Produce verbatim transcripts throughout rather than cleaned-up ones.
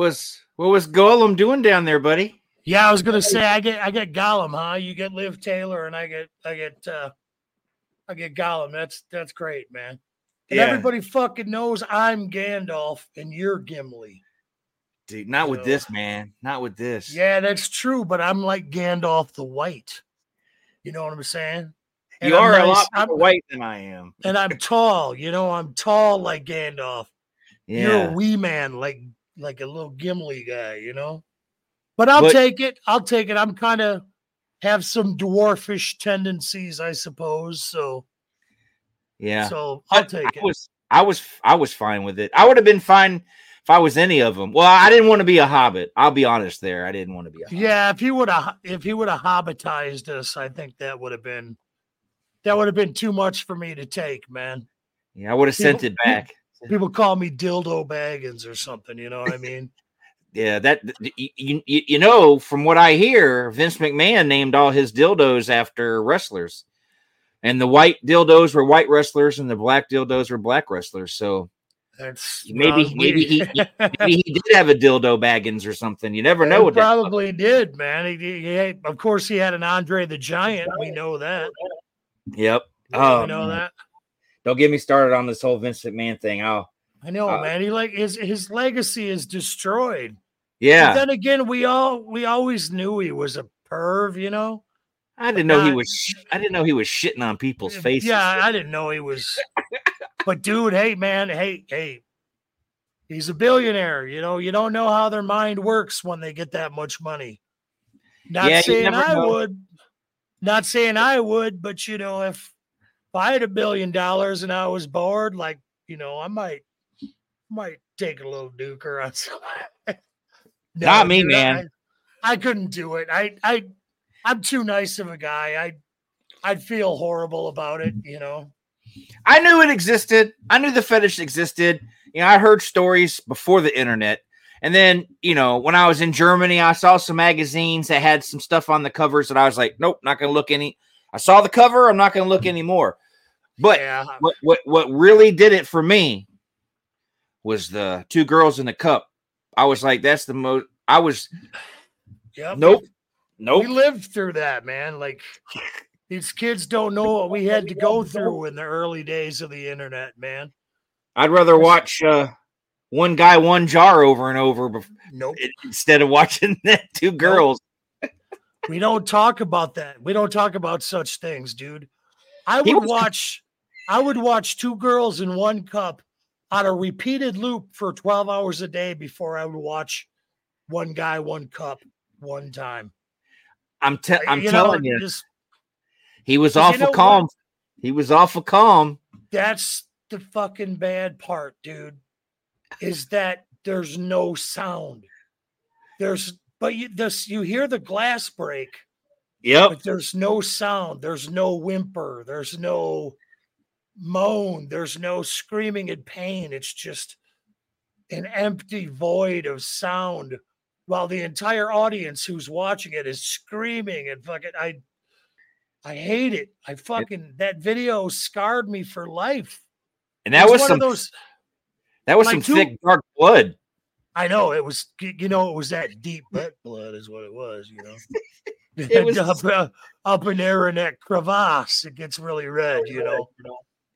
was what was Gollum doing down there, buddy? Yeah, I was gonna say I get I get Gollum, huh? You get Liv Taylor, and I get I get uh, I get Gollum. That's that's great, man. And yeah. Everybody fucking knows I'm Gandalf and you're Gimli. Dude, not so, with this, man. Not with this. Yeah, that's true, but I'm like Gandalf the White. You know what I'm saying? And you I'm are nice, a lot more I'm, white than I am. And I'm tall. You know, I'm tall like Gandalf. Yeah. You're a wee man like like a little Gimli guy, you know? But I'll but, take it. I'll take it. I'm kind of have some dwarfish tendencies, I suppose, so... Yeah, so I'll take I, I it. Was, I was I was fine with it. I would have been fine if I was any of them. Well, I didn't want to be a hobbit. I'll be honest there. I didn't want to be a hobbit. Yeah, if he would have if he would have hobbitized us, I think that would have been that would have been too much for me to take, man. Yeah, I would have people, sent it back. People call me Dildo Baggins or something, you know what I mean? Yeah, that you, you you know, from what I hear, Vince McMahon named all his dildos after wrestlers. And the white dildos were white wrestlers, and the black dildos were black wrestlers. So that's maybe maybe he maybe he did have a Dildo Baggins or something. You never know. He probably that did, man. He, he, he, of course, he had an Andre the Giant. We know that. Yep. We um, know that. Don't get me started on this whole Vince McMahon thing. I'll, I know, uh, man. He like his his legacy is destroyed. Yeah. But then again, we all we always knew he was a perv, you know. I didn't know not, he was. I didn't know he was shitting on people's faces. Yeah, I didn't know he was. But dude, hey man, hey, hey, he's a billionaire. You know, you don't know how their mind works when they get that much money. Not yeah, saying I know. would. Not saying I would, but you know, if, if I had a billion dollars and I was bored, like you know, I might, might take a little duker on somebody. No, not me, dude, man. I, I couldn't do it. I, I. I'm too nice of a guy. I, I'd, I'd feel horrible about it, you know. I knew it existed. I knew the fetish existed. You know, I heard stories before the internet. And then, you know, when I was in Germany, I saw some magazines that had some stuff on the covers that I was like, nope, not going to look any. I saw the cover. I'm not going to look anymore. But yeah. what, what what really did it for me was the two girls in the cup. I was like, that's the most. I was. Yep. Nope. Nope. We lived through that, man. Like these kids don't know what we had to go through in the early days of the internet, man. I'd rather watch uh, one guy, one jar over and over bef- nope. instead of watching that two girls. Nope. We don't talk about that. We don't talk about such things, dude. I would was- watch, I would watch two girls in one cup on a repeated loop for twelve hours a day before I would watch one guy, one cup, one time. I'm, te- I'm you telling know, you, just, he was awful you know calm. What? He was awful calm. That's the fucking bad part, dude, is that there's no sound. There's, but you, this, you hear the glass break. Yep. But there's no sound. There's no whimper. There's no moan. There's no screaming in pain. It's just an empty void of sound. While the entire audience who's watching it is screaming and fucking, I, I hate it. I fucking that video scarred me for life. And that was, was some, those, that was some two, thick dark blood. I know it was. You know, it was that deep wet blood is what it was. You know, it was up, uh, up in there in that crevasse. It gets really red. You know,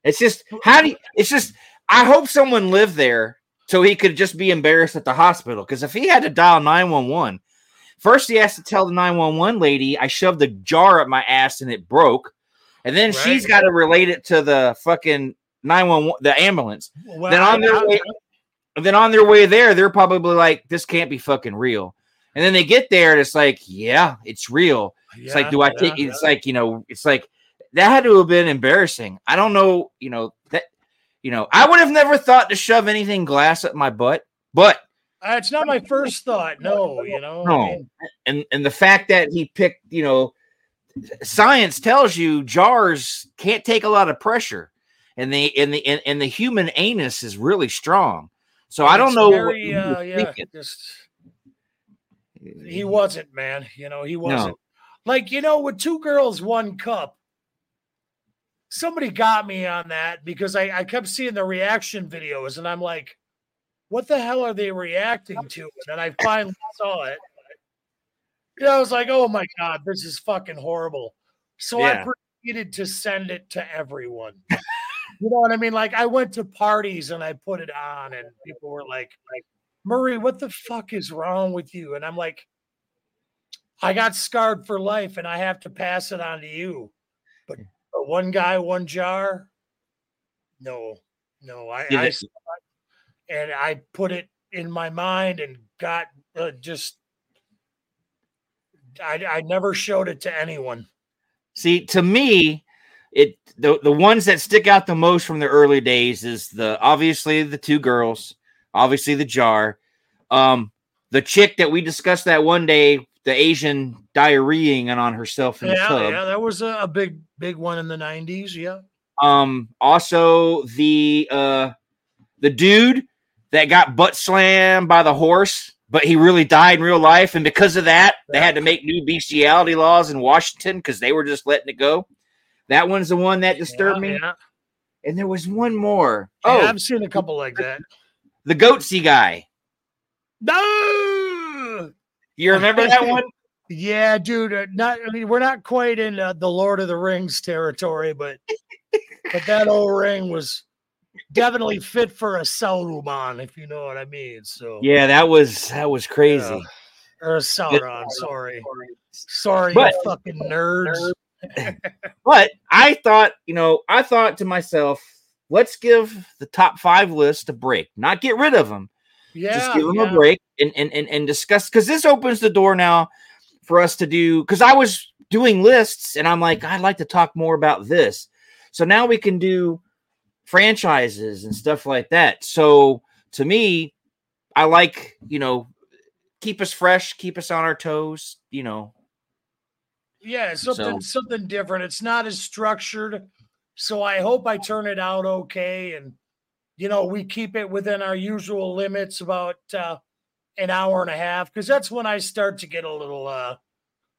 it's just how do you, it's just. I hope someone lived there. So he could just be embarrassed at the hospital. Because if he had to dial nine one one, first he has to tell the nine one one lady, I shoved a jar up my ass and it broke. And then right. she's got to relate it to the fucking nine one one, the ambulance. Well, then on their way, then on their way there, they're probably like, this can't be fucking real. And then they get there and it's like, yeah, it's real. It's yeah, like, do I yeah, take? Yeah. It's like, you know, it's like that had to have been embarrassing. I don't know, you know, that. You know, I would have never thought to shove anything glass up my butt, but uh, it's not my first thought. No, you know, no. I mean, and and the fact that he picked, you know, science tells you jars can't take a lot of pressure, and the and the and, and the human anus is really strong. So I don't know. Very, what uh, yeah, just, he wasn't, man. You know, he wasn't no. like you know, with two girls, one cup. Somebody got me on that because I, I kept seeing the reaction videos and I'm like, what the hell are they reacting to? And then I finally saw it. And I was like, oh my God, this is fucking horrible. So yeah. I proceeded to send it to everyone. You know what I mean? Like, I went to parties and I put it on, and people were like, like, Murray, what the fuck is wrong with you? And I'm like, I got scarred for life and I have to pass it on to you. But, but one guy, one jar? No, no. I, yeah. I And I put it in my mind and got uh, just, I, I never showed it to anyone. See, to me, it the, the ones that stick out the most from the early days is the obviously the two girls, obviously the jar, um, the chick that we discussed that one day, the Asian diarrheaing and on herself in yeah, the club. Yeah, that was a, a big, big one in the nineties. Yeah. Um. Also, the uh, the dude that got butt slammed by the horse, but he really died in real life, and because of that, they had to make new bestiality laws in Washington because they were just letting it go. That one's the one that disturbed yeah, me. Yeah. And there was one more. Yeah, oh, I've seen a couple like that. The Goatsy guy. No. You remember that one? Yeah, dude. Not. I mean, we're not quite in uh, the Lord of the Rings territory, but but that old ring was definitely fit for a Saruman, if you know what I mean. So yeah, that was that was crazy. Yeah. Or a Sauron. Sorry, sorry, but, you fucking nerds. But I thought, you know, I thought to myself, let's give the top five list a break. Not get rid of them. Yeah, just give them yeah. a break and and and, and discuss, because this opens the door now for us to do. Because I was doing lists, and I'm like, I'd like to talk more about this. So now we can do franchises and stuff like that. So to me, I like, you know, keep us fresh, keep us on our toes, you know. Yeah, something so. something different. It's not as structured. So I hope I turn it out okay. And, you know, we keep it within our usual limits, about uh, an hour and a half, because that's when I start to get a little, uh,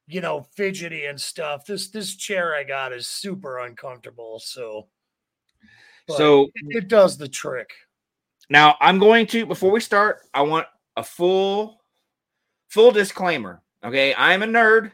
you know, fidgety and stuff. This this chair I got is super uncomfortable. So. But so it, it does the trick. Now I'm going to, before we start, I want a full, full disclaimer. Okay. I'm a nerd,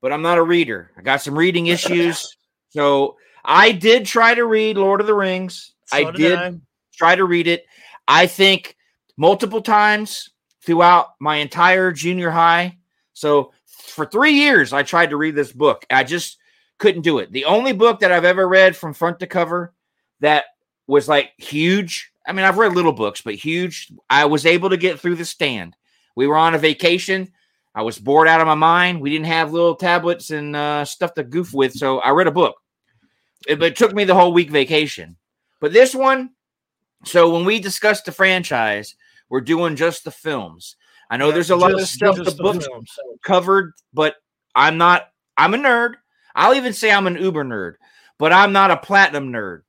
but I'm not a reader. I got some reading issues. So I did try to read Lord of the Rings. So I did, did I. try to read it. I think multiple times throughout my entire junior high. So for three years, I tried to read this book. I just couldn't do it. The only book that I've ever read from front to cover that was like huge. I mean, I've read little books, but huge. I was able to get through The Stand. We were on a vacation. I was bored out of my mind. We didn't have little tablets and uh, stuff to goof with. So I read a book. It, but it took me the whole week vacation. But this one, so when we discuss the franchise, we're doing just the films. I know yeah, there's a just, lot of stuff the books covered, but I'm not, I'm a nerd. I'll even say I'm an uber nerd, but I'm not a platinum nerd,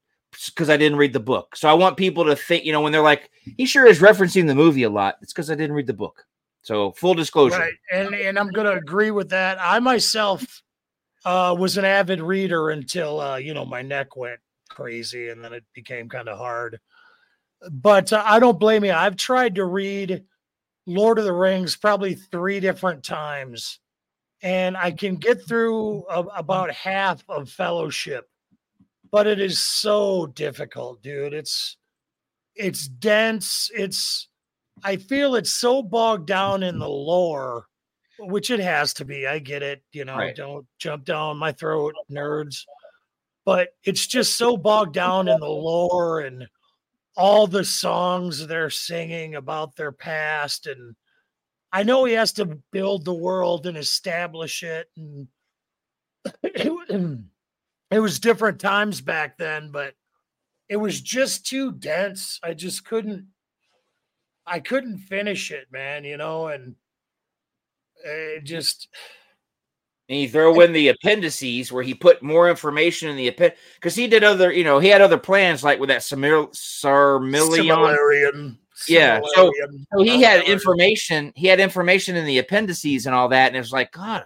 because I didn't read the book. So I want people to think, you know, when they're like, he sure is referencing the movie a lot, it's because I didn't read the book. So full disclosure. Right. And and I'm going to agree with that. I myself uh, was an avid reader until, uh, you know, my neck went crazy and then it became kind of hard. But uh, I don't blame you. I've tried to read Lord of the Rings probably three different times, and I can get through a, about half of Fellowship. But it is so difficult, dude. It's it's dense. It's I feel it's so bogged down in the lore, which it has to be. I get it. You know, right. Don't jump down my throat, nerds. But it's just so bogged down in the lore and all the songs they're singing about their past. And I know he has to build the world and establish it. And it was different times back then, but it was just too dense. I just couldn't, I couldn't finish it, man, you know, and it just. And you throw in the appendices where he put more information in the appendix, because he did other, you know, he had other plans, like with that Samir, Sarmillion. Yeah. So, so he had information, he had information in the appendices and all that. And it was like, God,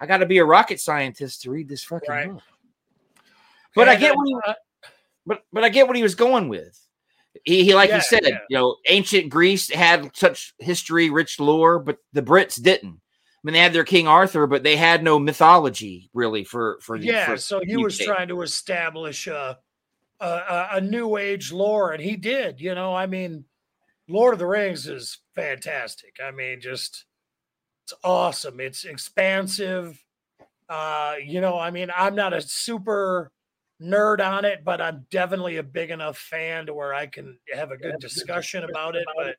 I got to be a rocket scientist to read this fucking right. book. But I get what he, but but I get what he was going with. He, he like yeah, you said, yeah. you know, ancient Greece had such history, rich lore, but the Brits didn't. I mean, they had their King Arthur, but they had no mythology really for for the yeah. For so he was state. trying to establish a, a a new age lore, and he did. You know, I mean, Lord of the Rings is fantastic. I mean, just it's awesome. It's expansive. Uh, you know, I mean, I'm not a super nerd on it, but I'm definitely a big enough fan to where I can have a good discussion about it. But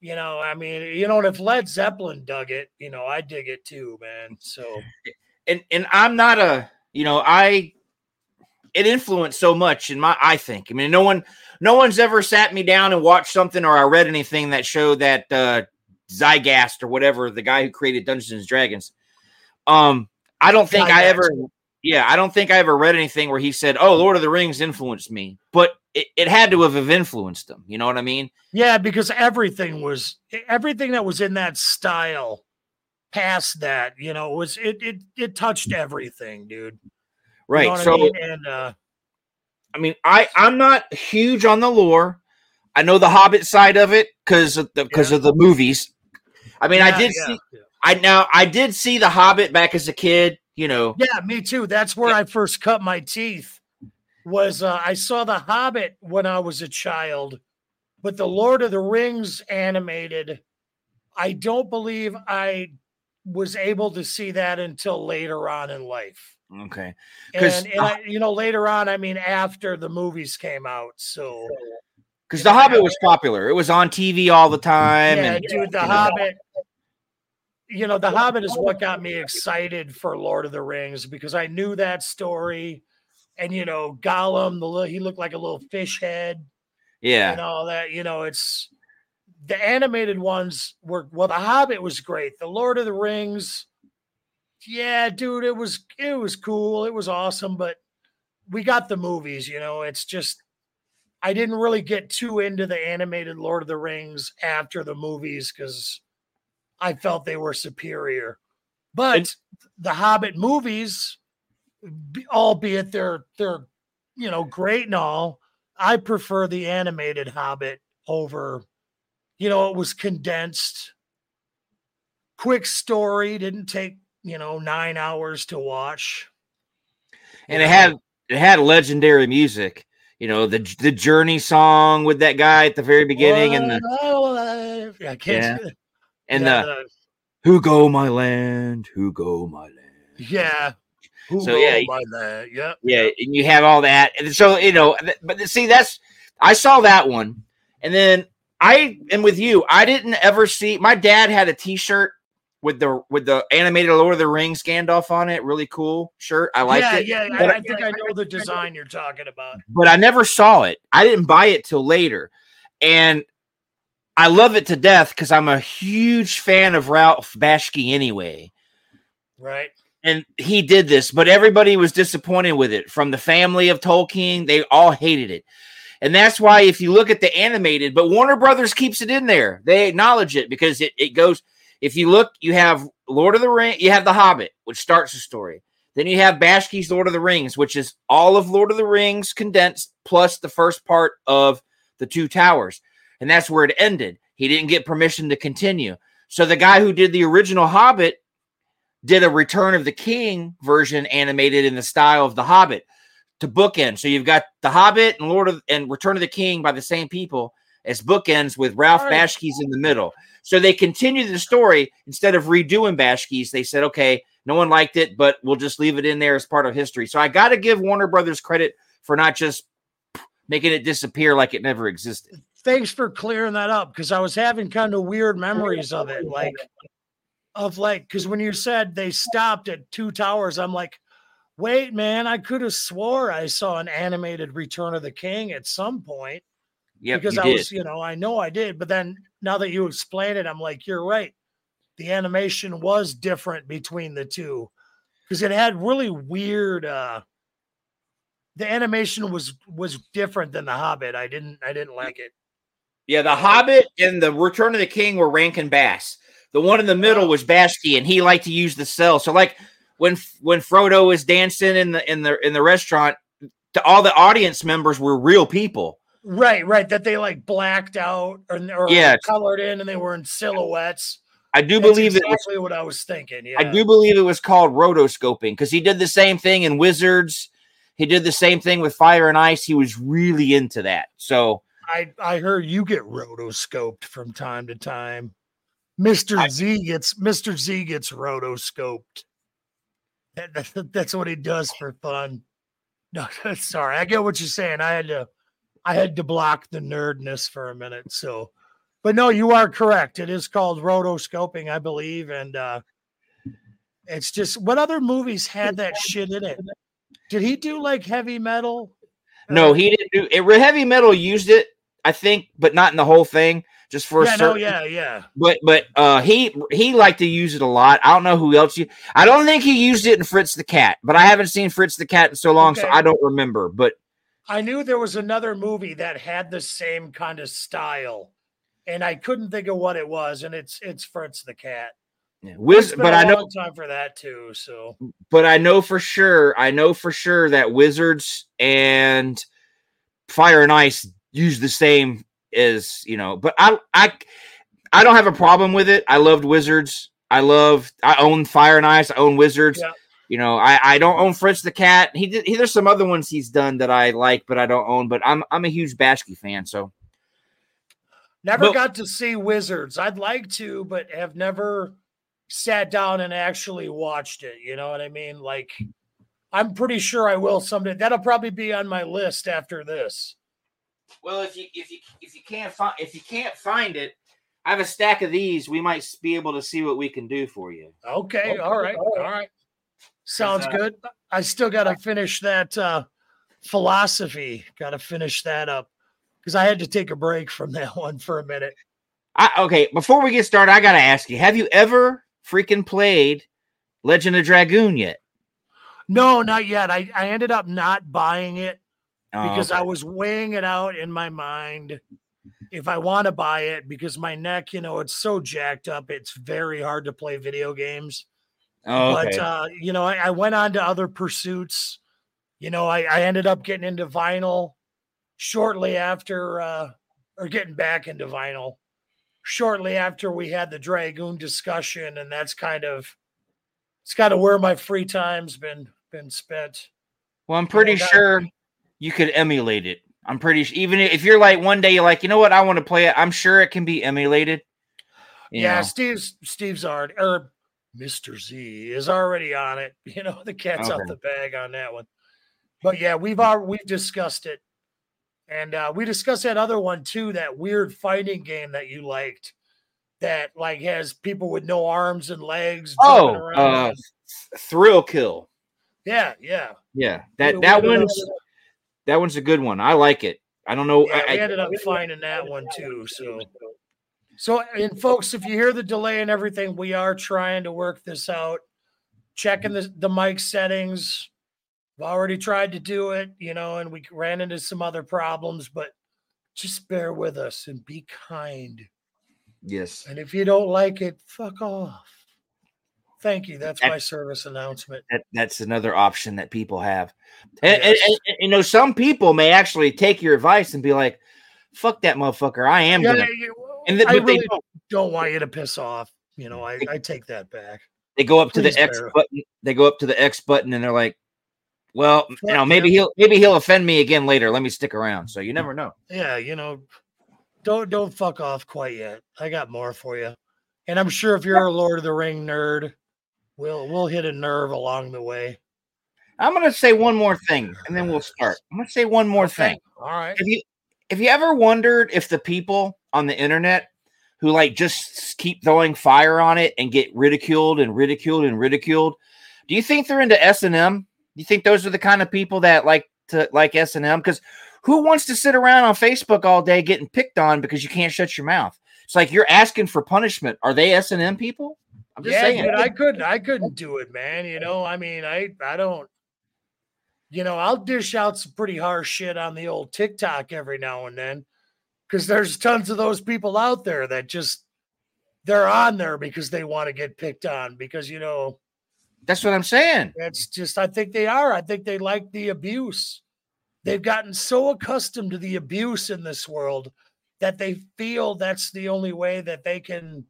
you know, I mean, you know, and if Led Zeppelin dug it, you know, I dig it too, man. So, and and I'm not a, you know, I it influenced so much in my, I think. I mean, no one, no one's ever sat me down and watched something or I read anything that showed that uh, Zygast or whatever, the guy who created Dungeons and Dragons. Um, I don't think Zygast. I ever. Yeah, I don't think I ever read anything where he said, oh, Lord of the Rings influenced me, but it, it had to have influenced him. You know what I mean? Yeah, because everything was, everything that was in that style past that, you know, was it it it touched everything, dude. Right. You know so, I mean, and, uh, I mean, I, I'm not huge on the lore. I know the Hobbit side of it because of, the, yeah. of the movies. I mean, yeah, I did yeah, see, yeah. I now, I did see the Hobbit back as a kid. You know, yeah, me too. That's where I first cut my teeth. Was uh, I saw The Hobbit when I was a child, but the Lord of the Rings animated, I don't believe I was able to see that until later on in life. Okay, and, and I, you know, later on, I mean, after the movies came out, so because The Hobbit was popular, it was on T V all the time. Yeah, and, dude, The Hobbit. You know, The Hobbit is what got me excited for Lord of the Rings because I knew that story, and you know, Gollum, the little, he looked like a little fish head, yeah, and all that. You know, it's the animated ones were well. The Hobbit was great. The Lord of the Rings, yeah, dude, it was it was cool. It was awesome, but we got the movies. You know, it's just I didn't really get too into the animated Lord of the Rings after the movies because I felt they were superior, but and, the Hobbit movies, albeit they're, they're, you know, great and all, I prefer the animated Hobbit over, you know, it was condensed, quick story, didn't take, you know, nine hours to watch. And it had, it had legendary music, you know, the, the Journey song with that guy at the very beginning. And the, I can't yeah. And yeah, the, the who go my land, who go my land. Yeah. Who so, go yeah, my you, land. Yeah. Yeah. And you have all that. And so, you know, but see, that's, I saw that one. And then I am with you. I didn't ever see, my dad had a t-shirt with the, with the animated Lord of the Rings Gandalf on it. Really cool shirt. I liked yeah, it. Yeah. Yeah. I, I think I know the design you're talking about. But I never saw it. I didn't buy it till later. And I love it to death because I'm a huge fan of Ralph Bakshi anyway. Right. And he did this, but everybody was disappointed with it. From the family of Tolkien, they all hated it. And that's why if you look at the animated, but Warner Brothers keeps it in there. They acknowledge it because it, it goes, if you look, you have Lord of the Rings, you have The Hobbit, which starts the story. Then you have Bakshi's Lord of the Rings, which is all of Lord of the Rings condensed, plus the first part of the Two Towers. And that's where it ended. He didn't get permission to continue. So the guy who did the original Hobbit did a Return of the King version animated in the style of The Hobbit to bookend. So you've got The Hobbit and Lord of and Return of the King by the same people as bookends with Ralph right. Bakshi's in the middle. So they continued the story instead of redoing Bakshi's. They said, okay, no one liked it, but we'll just leave it in there as part of history. So I got to give Warner Brothers credit for not just making it disappear like it never existed. Thanks for clearing that up because I was having kind of weird memories of it. Like, of like, because when you said they stopped at Two Towers, I'm like, wait, man, I could have swore I saw an animated Return of the King at some point. Yeah, because I did. was, you know, I know I did. But then now that you explain it, I'm like, you're right. The animation was different between the two because it had really weird, uh, the animation was, was different than The Hobbit. I didn't, I didn't like it. Yeah, The Hobbit and the Return of the King were Rankin Bass. The one in the middle was Bakshi, and he liked to use the cell. So, like when when Frodo is dancing in the in the in the restaurant, to all the audience members were real people. Right, right. That they like blacked out or, or yeah. colored in, and they were in silhouettes. I do That's believe exactly it was, what I was thinking. Yeah. I do believe it was called rotoscoping, because he did the same thing in Wizards. He did the same thing with Fire and Ice. He was really into that. So I, I heard you get rotoscoped from time to time. Mister I, Z gets Mister Z gets rotoscoped. That, that, that's what he does for fun. No, sorry, I get what you're saying. I had to, I had to block the nerdness for a minute. So, but no, you are correct. It is called rotoscoping, I believe, and uh, it's just, what other movies had that shit in it? Did he do like Heavy Metal? No, he didn't do it. Heavy Metal used it, I think, but not in the whole thing. Just for yeah, a certain, no, yeah, yeah. But but uh, he he liked to use it a lot. I don't know who else you. I don't think he used it in Fritz the Cat, but I haven't seen Fritz the Cat in so long, okay. so I don't remember. But I knew there was another movie that had the same kind of style, and I couldn't think of what it was. And it's it's Fritz the Cat. Yeah. Wiz- but I know time for that too. So, but I know for sure, I know for sure that Wizards and Fire and Ice use the same. Is, you know, but I I I don't have a problem with it. I loved Wizards. I loved I own Fire and Ice. I own Wizards. Yeah. You know, I, I don't own Fritz the Cat. He did he, there's some other ones he's done that I like, but I don't own. But I'm I'm a huge Bakshi fan, so never but, got to see Wizards. I'd like to, but have never sat down and actually watched it. You know what I mean? Like, I'm pretty sure I will someday. That'll probably be on my list after this. Well, if you if you if you can't find if you can't find it, I have a stack of these. We might be able to see what we can do for you. Okay, all right, all right. Sounds uh, good. I still got to finish that uh, philosophy. Got to finish that up because I had to take a break from that one for a minute. I, okay, before we get started, I got to ask you: have you ever freaking played Legend of Dragoon yet? No, not yet. I, I ended up not buying it. Because oh, okay. I was weighing it out in my mind if I want to buy it, because my neck, you know, it's so jacked up. It's very hard to play video games. Oh, okay. But, uh, you know, I, I went on to other pursuits. You know, I, I ended up getting into vinyl shortly after, uh, or getting back into vinyl shortly after we had the Dragoon discussion. And that's kind of, it's kind of where my free time's been, been spent. Well, I'm pretty got, sure. You could emulate it. I'm pretty sure. Even if you're like one day, you're like, you know what? I want to play it. I'm sure it can be emulated. You yeah. Know. Steve's Steve's already, or Mister Z is already on it. You know, the cat's okay. out the bag on that one, but yeah, we've already, we've discussed it. And uh, we discussed that other one too. That weird fighting game that you liked that like has people with no arms and legs. Oh, uh, Thrill Kill. Yeah. Yeah. Yeah. That, we, that we one's, That one's a good one. I like it. I don't know. Yeah, I, I ended up finding that one too. So, so and folks, if you hear the delay and everything, we are trying to work this out. Checking the, the mic settings. I've already tried to do it, you know, and we ran into some other problems, but just bear with us and be kind. Yes. And if you don't like it, fuck off. Thank you. That's my service announcement. That, that's another option that people have. And, yes. and, and, you know, some people may actually take your advice and be like, fuck that motherfucker. I am. Yeah, gonna. You, and th- I but really they don't. don't want you to piss off. You know, I, I take that back. They go up Please to the bear. X button. They go up to the X button and they're like, well, fuck you know, maybe him. he'll, maybe he'll offend me again later. Let me stick around. So you never know. Yeah. You know, don't, don't fuck off quite yet. I got more for you. And I'm sure if you're a Lord of the Ring nerd, We'll we'll hit a nerve along the way. I'm gonna say one more thing, and then we'll start. I'm gonna say one more okay. thing. All right. If you if you ever wondered if the people on the internet who like just keep throwing fire on it and get ridiculed and ridiculed and ridiculed, do you think they're into S and M? Do you think those are the kind of people that like to like S and M? Because who wants to sit around on Facebook all day getting picked on because you can't shut your mouth? It's like you're asking for punishment. Are they S and M people? I'm just yeah, saying. Dude, I couldn't, I couldn't do it, man. You know, I mean, I, I don't, you know, I'll dish out some pretty harsh shit on the old TikTok every now and then, because there's tons of those people out there that just, they're on there because they want to get picked on because, you know. That's what I'm saying. That's just, I think they are. I think they like the abuse. They've gotten so accustomed to the abuse in this world that they feel that's the only way that they can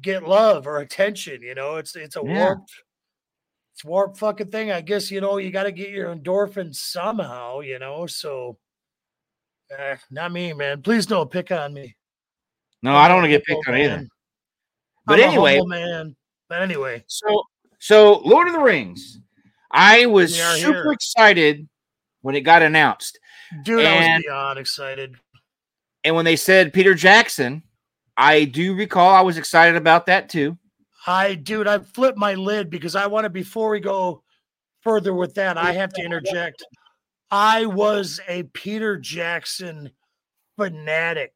get love or attention. You know, it's it's a yeah. warped, it's warped fucking thing. I guess, you know, you got to get your endorphins somehow, you know, so uh, not me, man. Please don't pick on me. No, I don't want to get picked on either. But I'm anyway, man. But anyway, so so Lord of the Rings, I was super here. excited when it got announced, dude. And, I was beyond excited. And when they said Peter Jackson, I do recall I was excited about that too. I dude, I flipped my lid because I want to. Before we go further with that, I have to interject. I was a Peter Jackson fanatic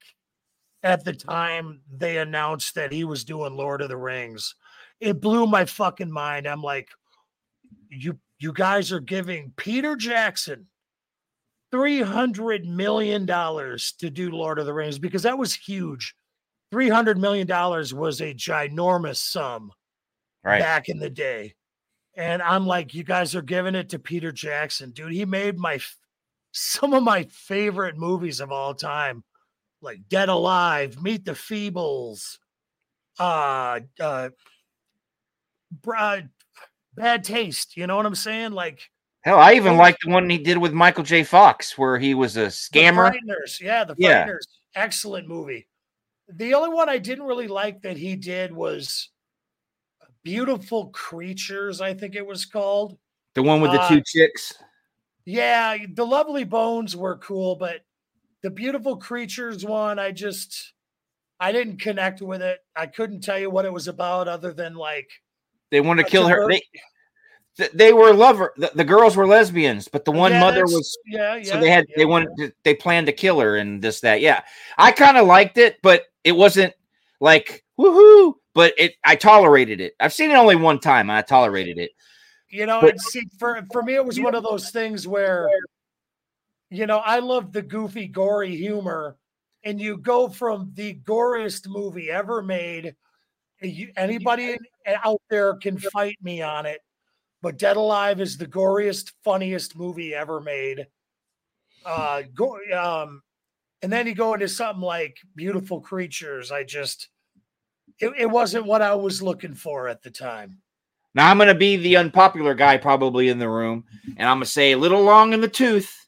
at the time they announced that he was doing Lord of the Rings. It blew my fucking mind. I'm like, you you guys are giving Peter Jackson three hundred million dollars to do Lord of the Rings, because that was huge. three hundred million dollars was a ginormous sum right. back in the day. And I'm like, you guys are giving it to Peter Jackson. Dude, he made my some of my favorite movies of all time. Like Dead Alive, Meet the Feebles, uh, uh, broad, Bad Taste. You know what I'm saying? Like, hell, I even like the one he did with Michael J. Fox, where he was a scammer. The Frighteners, yeah, The Frighteners, yeah. Excellent movie. The only one I didn't really like that he did was Beautiful Creatures, I think it was called. The one with the uh, two chicks. Yeah, The Lovely Bones were cool, but The Beautiful Creatures one, I just, I didn't connect with it. I couldn't tell you what it was about other than like. They wanted to kill her. They, they were lover. The, the girls were lesbians, but the one yeah, mother was. Yeah, yeah. So they had, yeah, they wanted, yeah. to, they planned to kill her and this, that. Yeah. I kind of liked it, but it wasn't like, woohoo, but it, I tolerated it. I've seen it only one time. And I tolerated it. You know, but, see, for, for me, it was one of those things where. You know, I love the goofy, gory humor, and you go from the goriest movie ever made. You, anybody out there can fight me on it, but Dead Alive is the goriest, funniest movie ever made. Uh, go, um, and then you go into something like Beautiful Creatures. I just, it, it wasn't what I was looking for at the time. Now I'm going to be the unpopular guy probably in the room, and I'm going to say a little long in the tooth.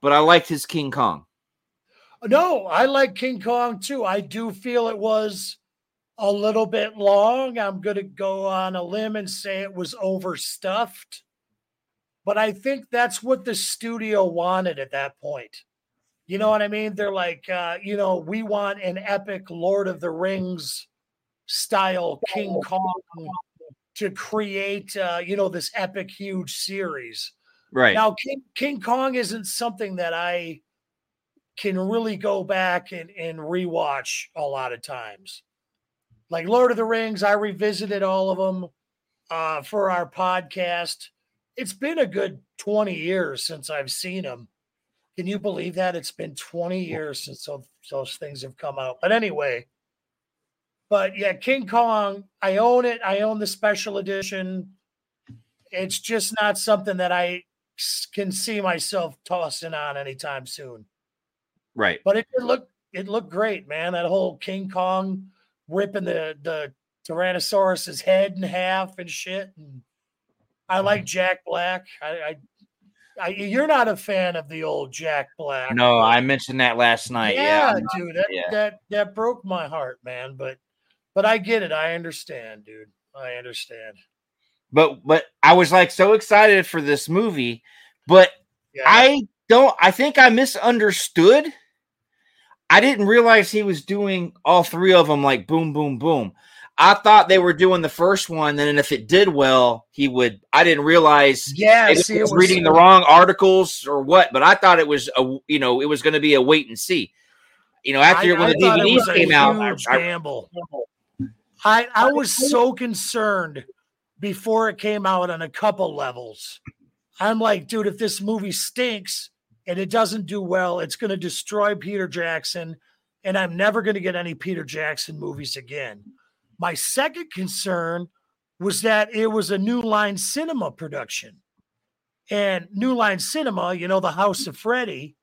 But I liked his King Kong. No, I like King Kong too. I do feel it was a little bit long. I'm going to go on a limb and say it was overstuffed. But I think that's what the studio wanted at that point. You know what I mean? They're like, uh, you know, we want an epic Lord of the Rings style King Kong to create, uh, you know, this epic, huge series. Right now, King, King Kong isn't something that I can really go back and, and rewatch a lot of times. Like Lord of the Rings, I revisited all of them uh, for our podcast. It's been a good twenty years since I've seen them. Can you believe that? It's been twenty years since those, those things have come out. But anyway, but yeah, King Kong, I own it. I own the special edition. It's just not something that I can see myself tossing on anytime soon. Right. But it looked, it looked great, man. That whole King Kong ripping the, the Tyrannosaurus's head in half and shit. And I like Jack Black. I, I, I you're not a fan of the old Jack Black. No, I mentioned that last night. Yeah, yeah dude, that, yeah. that, that broke my heart, man. But, but I get it. I understand, dude. I understand. But but I was like so excited for this movie, but yeah. I don't. I think I misunderstood. I didn't realize he was doing all three of them like boom, boom, boom. I thought they were doing the first one, and if it did well, he would. I didn't realize. Yeah, see, he was, was reading so- the wrong articles or what. But I thought it was a you know it was going to be a wait and see. You know, after I, when I the D V Ds came out, I, I I was so concerned. Before it came out on a couple levels. I'm like, dude, if this movie stinks and it doesn't do well, it's going to destroy Peter Jackson, and I'm never going to get any Peter Jackson movies again. My second concern was that it was a New Line Cinema production. And New Line Cinema, you know, the House of Freddy,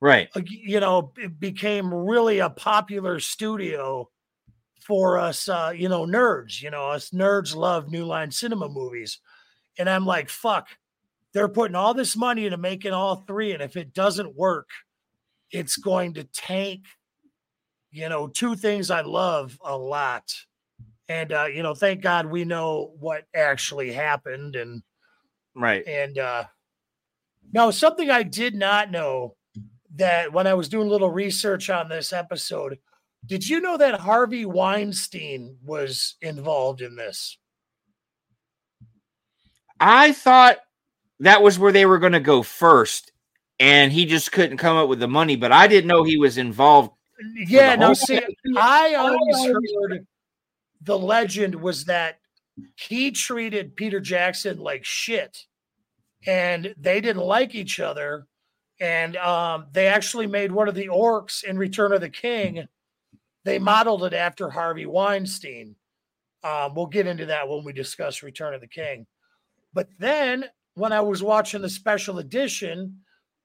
right? You know, it became really a popular studio for us, uh, you know, nerds. You know, us nerds love New Line Cinema movies. And I'm like, fuck, they're putting all this money into making all three. And if it doesn't work, it's going to tank, you know, two things I love a lot. And, uh, you know, thank God we know what actually happened. And, right. And uh, now something I did not know, that when I was doing a little research on this episode, did you know that Harvey Weinstein was involved in this? I thought that was where they were going to go first, and he just couldn't come up with the money, but I didn't know he was involved. Yeah, no, see, I always heard the legend was that he treated Peter Jackson like shit, and they didn't like each other, and um, they actually made one of the orcs in Return of the King. They modeled it after Harvey Weinstein. Um, we'll get into that when we discuss Return of the King. But then when I was watching the special edition,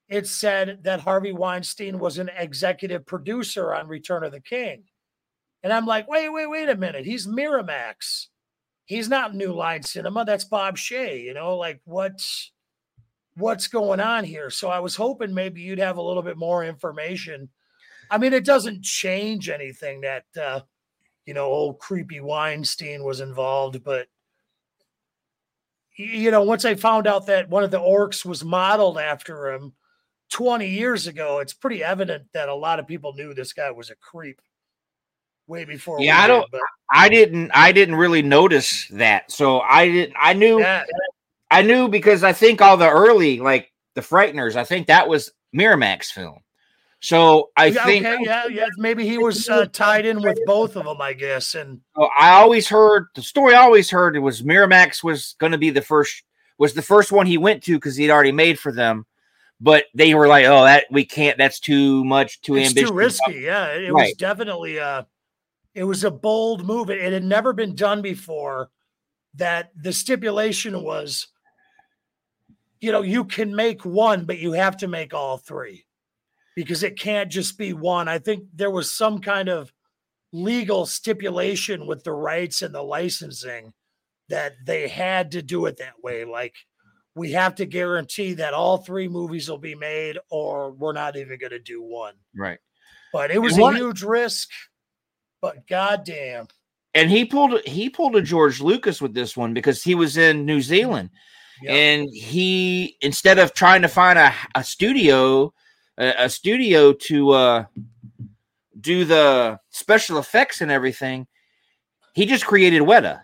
it said that Harvey Weinstein was an executive producer on Return of the King. And I'm like, wait, wait, wait a minute. He's Miramax. He's not New Line Cinema. That's Bob Shea. You know, like what's, what's going on here? So I was hoping maybe you'd have a little bit more information. I mean, it doesn't change anything that, uh, you know, old creepy Weinstein was involved, but you know, once I found out that one of the orcs was modeled after him twenty years ago, it's pretty evident that a lot of people knew this guy was a creep way before. Yeah, I don't, did, I didn't, I didn't really notice that. So I didn't, I knew, yeah. I knew because I think all the early, like the Frighteners, I think that was Miramax film. So I yeah, think okay, yeah, yeah, maybe he was uh, tied in with both of them, I guess. And I always heard the story. I always heard it was Miramax was going to be the first, was the first one he went to because he'd already made for them. But they were like, "Oh, that we can't. That's too much, too it's ambitious, too risky." Yeah, it right. was definitely a, it was a bold move. It had never been done before. That the stipulation was, you know, you can make one, but you have to make all three. Because it can't just be one. I think there was some kind of legal stipulation with the rights and the licensing that they had to do it that way. Like, we have to guarantee that all three movies will be made, or we're not even going to do one. Right. But it was a huge risk. But goddamn. And he pulled he pulled a George Lucas with this one because he was in New Zealand, yep. and he instead of trying to find a, a studio. a studio to uh, do the special effects and everything. He just created Weta.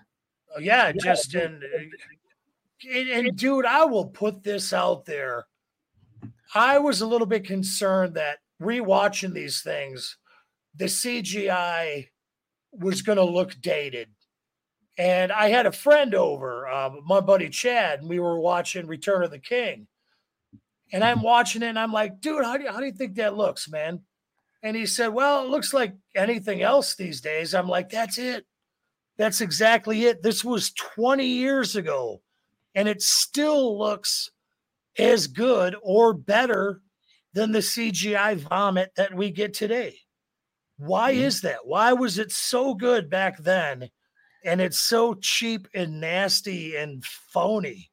Oh, yeah, just and, and, and dude, I will put this out there. I was a little bit concerned that rewatching these things, the C G I was going to look dated. And I had a friend over, uh, my buddy Chad, and we were watching Return of the King. And I'm watching it, and I'm like, dude, how do you, how do you think that looks, man? And he said, well, it looks like anything else these days. I'm like, that's it. That's exactly it. This was twenty years ago, and it still looks as good or better than the C G I vomit that we get today. Why mm-hmm. is that? Why was it so good back then, and it's so cheap and nasty and phony?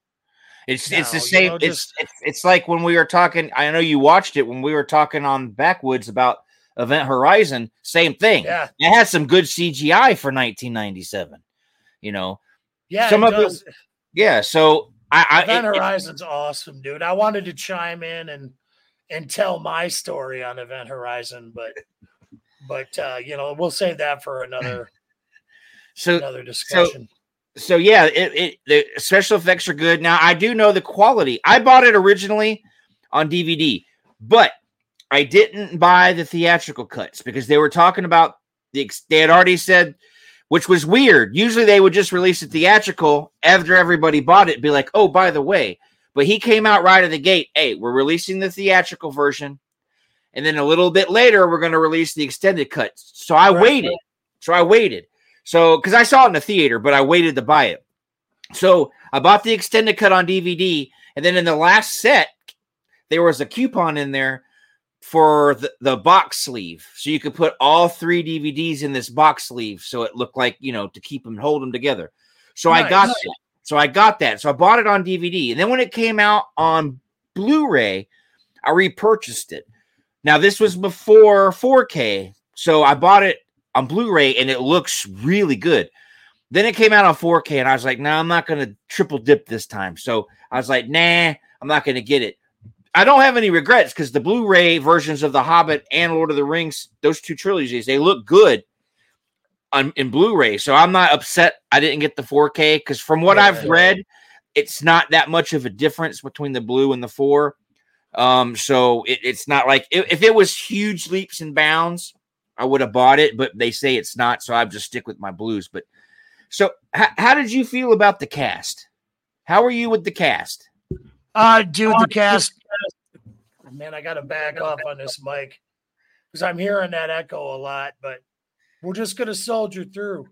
It's no, it's the same. You know, just, it's, it's it's like when we were talking. I know you watched it when we were talking on Backwoods about Event Horizon. Same thing. Yeah. It had some good C G I for nineteen ninety-seven. You know. Yeah. Some it of it. Yeah. So I, Event I, it, Horizon's it, awesome, dude. I wanted to chime in and and tell my story on Event Horizon, but but uh, you know, we'll save that for another so, another discussion. So, So yeah, it, it the special effects are good. Now I do know the quality. I bought it originally on D V D, but I didn't buy the theatrical cuts because they were talking about the. They had already said, which was weird. Usually they would just release the theatrical after everybody bought it, be like, oh, by the way. But he came out right at the gate. Hey, we're releasing the theatrical version, and then a little bit later we're going to release the extended cuts. So I right. waited. So I waited. So, because I saw it in the theater, but I waited to buy it. So I bought the extended cut on D V D, And then in the last set, there was a coupon in there for the, the box sleeve. So you could put all three D V Ds in this box sleeve. So it looked like, you know, to keep them, hold them together. So nice. I got that. So I got that. So I bought it on D V D. And then when it came out on Blu-ray, I repurchased it. Now, this was before four K. So I bought it on Blu-ray and it looks really good. Then it came out on four K and I was like, no, nah, I'm not going to triple dip this time. So I was like, nah, I'm not going to get it. I don't have any regrets because the Blu-ray versions of The Hobbit and Lord of the Rings, those two trilogies, they look good on, in Blu-ray. So I'm not upset I didn't get the four K because from what yeah. I've read, it's not that much of a difference between the blue and the four. Um, so it, it's not like if, if it was huge leaps and bounds, I would have bought it, but they say it's not. So I just stick with my blues. But so h- how did you feel about the cast? How are you with the cast? Uh, dude, the cast. Man, I got to back off on this mic because I'm hearing that echo a lot, but we're just going to soldier through.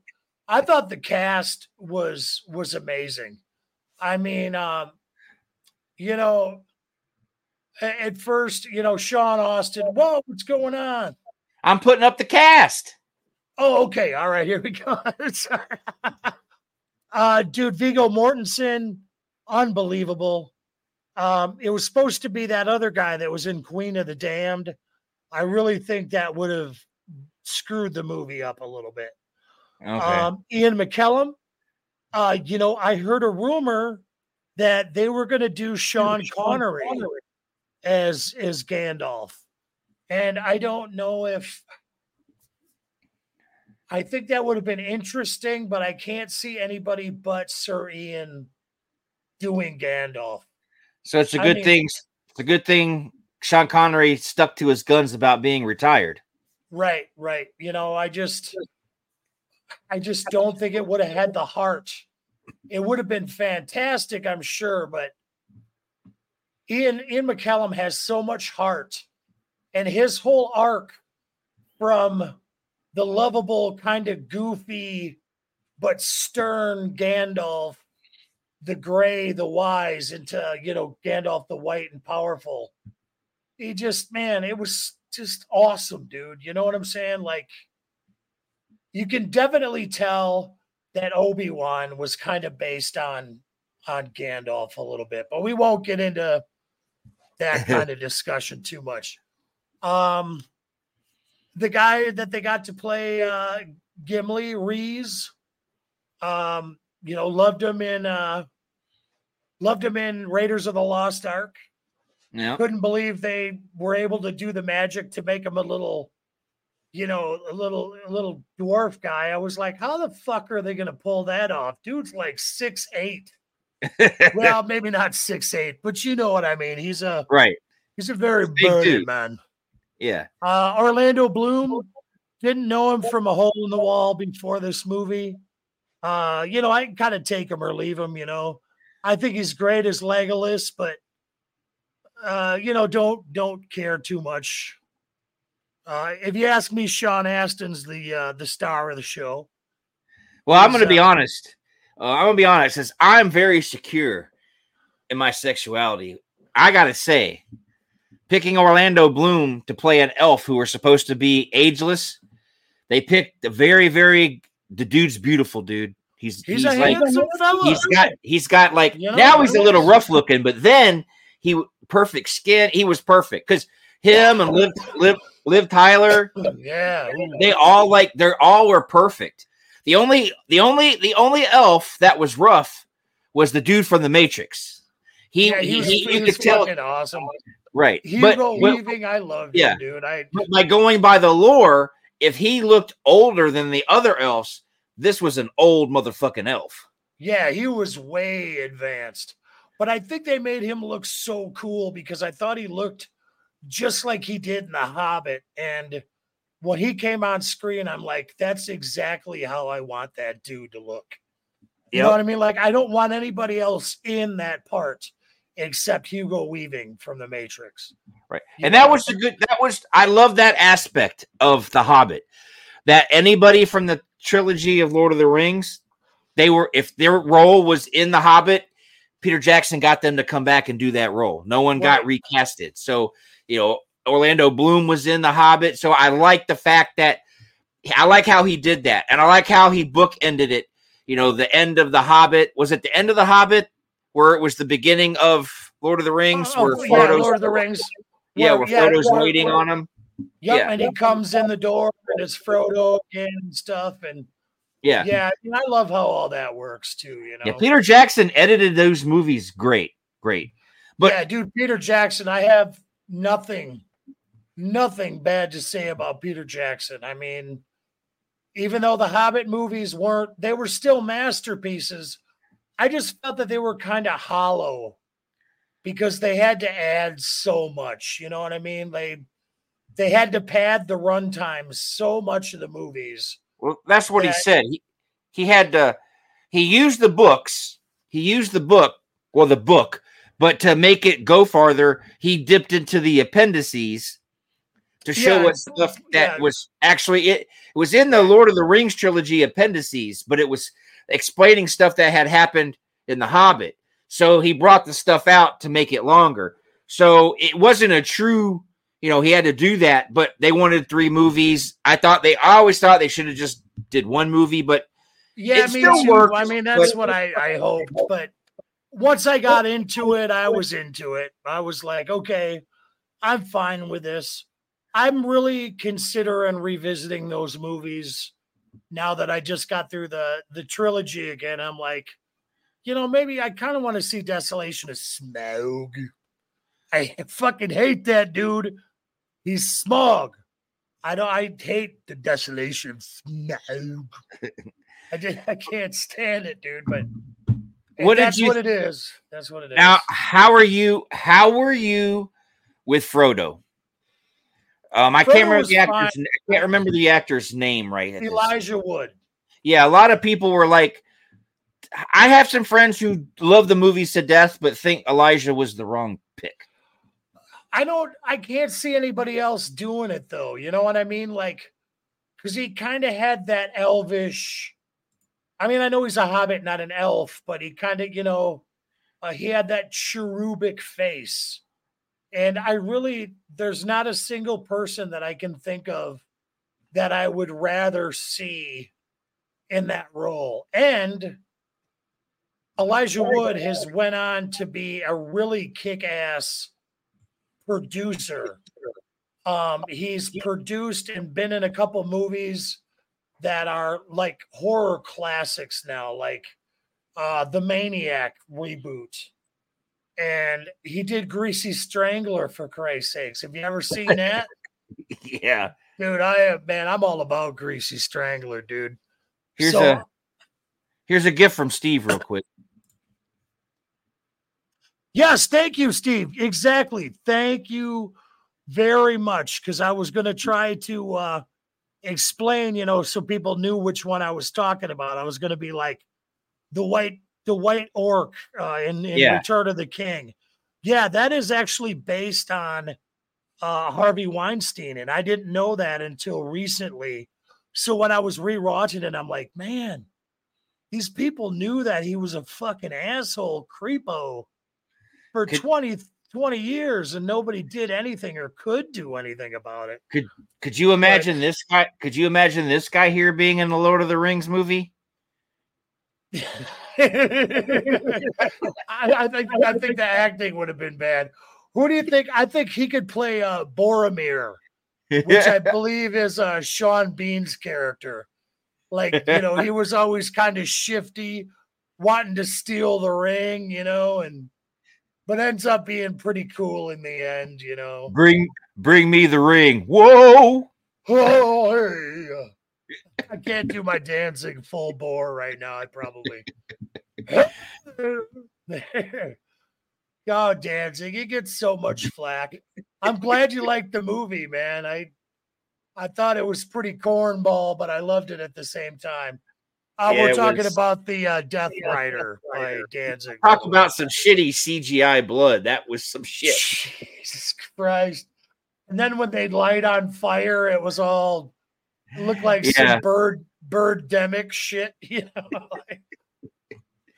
I thought the cast was, was amazing. I mean, um, you know, at first, you know, Sean Austin, whoa, what's going on? I'm putting up the cast. Oh, okay. All right. Here we go. uh, dude, Viggo Mortensen, unbelievable. Um, it was supposed to be that other guy that was in Queen of the Damned. I really think that would have screwed the movie up a little bit. Okay. Um, Ian McKellen, uh, you know, I heard a rumor that they were going to do Sean Connery as, as Gandalf. And I don't know if I think that would have been interesting, but I can't see anybody but Sir Ian doing Gandalf. So it's a good I mean, thing. It's a good thing Sean Connery stuck to his guns about being retired. Right, right. You know, I just, I just don't think it would have had the heart. It would have been fantastic, I'm sure, but Ian Ian McKellen has so much heart, and his whole arc from the lovable, kind of goofy, but stern Gandalf, the gray, the wise, into, you know, Gandalf the white and powerful. He just, man, it was just awesome, dude. You know what I'm saying? Like, you can definitely tell that Obi-Wan was kind of based on, on Gandalf a little bit, but we won't get into that kind of discussion too much. Um, the guy that they got to play, uh, Gimli, Reese, um, you know, loved him in, uh, loved him in Raiders of the Lost Ark. Yeah. Couldn't believe they were able to do the magic to make him a little, you know, a little, a little dwarf guy. I was like, how the fuck are they going to pull that off? Dude's like six, eight. Well, maybe not six, eight, but you know what I mean? He's a, right. He's a very burly man. Yeah. Uh, Orlando Bloom, didn't know him from a hole in the wall before this movie. Uh, you know, I can kind of take him or leave him, you know. I think he's great as Legolas, but, uh, you know, don't don't care too much. Uh, if you ask me, Sean Astin's the uh, the star of the show. Well, I'm going to uh, be honest. Uh, I'm going to be honest. Since I'm very secure in my sexuality, I got to say, picking Orlando Bloom to play an elf who were supposed to be ageless, they picked a very, very... The dude's beautiful, dude. He's he's, he's a like handsome fella. He's got he's got like yeah, now he's a little rough looking, but then he perfect skin. He was perfect because him and Liv Liv Liv Tyler, yeah, they all like they're all were perfect. The only the only the only elf that was rough was the dude from The Matrix. He yeah, he, he, he, he was fucking awesome, right? Hugo Weaving, I love yeah, him, dude. I but by going by the lore. If he looked older than the other elves, this was an old motherfucking elf. Yeah, he was way advanced. But I think they made him look so cool because I thought he looked just like he did in The Hobbit. And when he came on screen, I'm like, that's exactly how I want that dude to look. You yep. know what I mean? Like, I don't want anybody else in that part except Hugo Weaving from The Matrix. Right. And that was the good, that was, I love that aspect of The Hobbit, that anybody from the trilogy of Lord of the Rings, they were, if their role was in The Hobbit, Peter Jackson got them to come back and do that role. No one got recasted. So, you know, Orlando Bloom was in The Hobbit. So I like the fact that I like how he did that. And I like how he bookended it. You know, the end of The Hobbit. Was it the end of The Hobbit where it was the beginning of Lord of the Rings? Oh, where oh, yeah, Lord of the Rings. Yeah, where yeah, Frodo's yeah, waiting on him. Yep, yeah. And he comes in the door and it's Frodo and stuff. And yeah, yeah, I, mean, I love how all that works too. You know, yeah, Peter Jackson edited those movies great, great. But yeah, dude, Peter Jackson, I have nothing, nothing bad to say about Peter Jackson. I mean, even though the Hobbit movies weren't, they were still masterpieces. I just felt that they were kind of hollow because they had to add so much. You know what I mean? They They had to pad the runtime so much of the movies. Well, that's what that, he said. He, he had to, he used the books. He used the book, well, the book, but to make it go farther, he dipped into the appendices to show yeah, us stuff that yeah. was actually, it, it was in the Lord of the Rings trilogy appendices, but it was explaining stuff that had happened in The Hobbit. So he brought the stuff out to make it longer. So it wasn't a true... You know, he had to do that, but they wanted three movies. I thought they I always thought they should have just did one movie, but yeah, it me still too. Worked, I mean, that's but, what I, I hoped. But once I got into it, I was into it. I was like, okay, I'm fine with this. I'm really considering revisiting those movies now that I just got through the, the trilogy again. I'm like, you know, maybe I kind of want to see Desolation of Smaug. I fucking hate that dude. He's Smaug. I don't. I hate the Desolation of Smaug. I just, I can't stand it, dude. But what that's you, what it is. That's what it is. Now, how are you? How were you with Frodo? Um, I Frodo can't remember the actor's. I can't remember the actor's name right now. Elijah Wood. Yeah, a lot of people were like, I have some friends who love the movies to death, but think Elijah was the wrong pick. I don't, I can't see anybody else doing it though. You know what I mean? Like, because he kind of had that elvish. I mean, I know he's a hobbit, not an elf, but he kind of, you know, uh, he had that cherubic face. And I really, there's not a single person that I can think of that I would rather see in that role. And Elijah Wood has went on to be a really kick-ass producer. Um, he's produced and been in a couple movies that are like horror classics now, like uh, the Maniac reboot. And he did Greasy Strangler, for Christ's sakes. Have you ever seen that? Yeah. Dude, I have, man, I'm all about Greasy Strangler, dude. Here's so, a Here's a gift from Steve real quick. Yes, thank you, Steve. Exactly. Thank you very much, because I was going to try to uh, explain, you know, so people knew which one I was talking about. I was going to be like the white the white orc uh, in, in yeah. Return of the King. Yeah, that is actually based on uh, Harvey Weinstein, and I didn't know that until recently. So when I was rewatching it, I'm like, man, these people knew that he was a fucking asshole creepo for could, twenty, twenty years, and nobody did anything or could do anything about it. Could could you imagine but, this guy? Could you imagine this guy here being in the Lord of the Rings movie? I, I think I think the acting would have been bad. Who do you think? I think he could play uh, Boromir, which I believe is uh, Sean Bean's character. Like, you know, he was always kind of shifty, wanting to steal the ring, you know, and. But ends up being pretty cool in the end, you know. Bring bring me the ring. Whoa. Oh, hey. I can't do my dancing full bore right now. I probably. Oh, dancing. It gets so much flack. I'm glad you liked the movie, man. I I thought it was pretty cornball, but I loved it at the same time. Uh, yeah, we're talking was, about the uh, Death yeah, Rider by Danzig. Talk about some shitty C G I blood. That was some shit. Jesus Christ. And then when they light on fire, it was all, it looked like yeah. some bird, birdemic shit. You know? Like,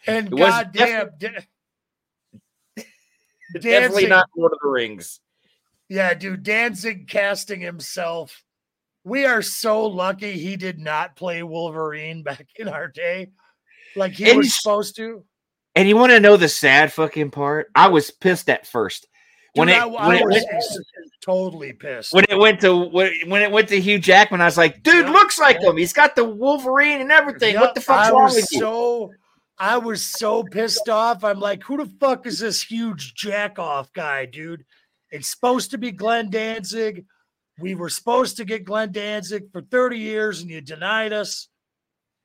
and goddamn. Def- Definitely not Lord of the Rings. Yeah, dude, Danzig casting himself. We are so lucky he did not play Wolverine back in our day, like he and was supposed to. And you want to know the sad fucking part? I was pissed at first. Dude, when it, I, when I it was went, totally pissed. When it went to when it went to Hugh Jackman, I was like, dude, yep. looks like him. He's got the Wolverine and everything. Yep. What the fuck's I wrong was with so, you? I was so pissed off. I'm like, who the fuck is this huge jack-off guy, dude? It's supposed to be Glenn Danzig. We were supposed to get Glenn Danzig for thirty years, and you denied us.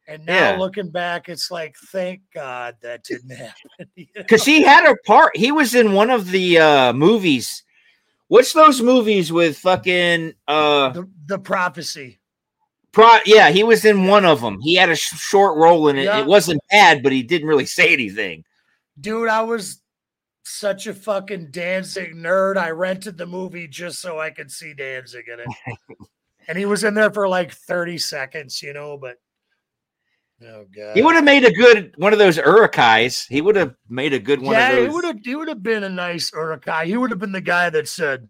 And now yeah. looking back, it's like, thank God that didn't happen. Because you know? He had a part. He was in one of the uh, movies. What's those movies with fucking... Uh, the, the Prophecy. Pro- yeah, he was in one of them. He had a sh- short role in it. Yeah. It wasn't bad, but he didn't really say anything. Dude, I was such a fucking Danzig nerd. I rented the movie just so I could see Danzig in it. And he was in there for like thirty seconds, you know, but... Oh, God. He would have made a good one of those urukais. He would have made a good one yeah, of those. Yeah, he would have. He would have been a nice urukai. He would have been the guy that said,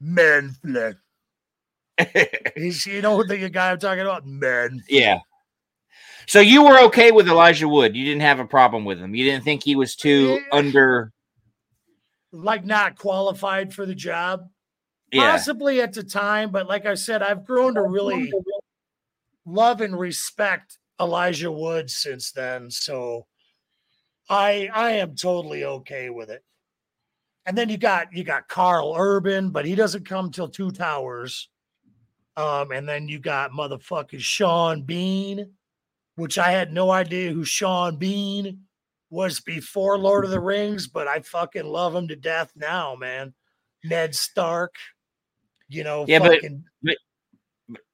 "Man, flesh." He's, you know, the guy I'm talking about, man. Yeah. So you were okay with Elijah Wood. You didn't have a problem with him. You didn't think he was too yeah. under, like, not qualified for the job. Yeah. Possibly at the time, but like I said, I've grown to really love and respect Elijah Wood since then, so I I am totally okay with it. And then you got you got Carl Urban, but he doesn't come till Two Towers. Um, and then you got motherfucking Sean Bean, which I had no idea who Sean Bean was before Lord of the Rings, but I fucking love him to death now, man. Ned Stark, you know, yeah, fucking. But, but-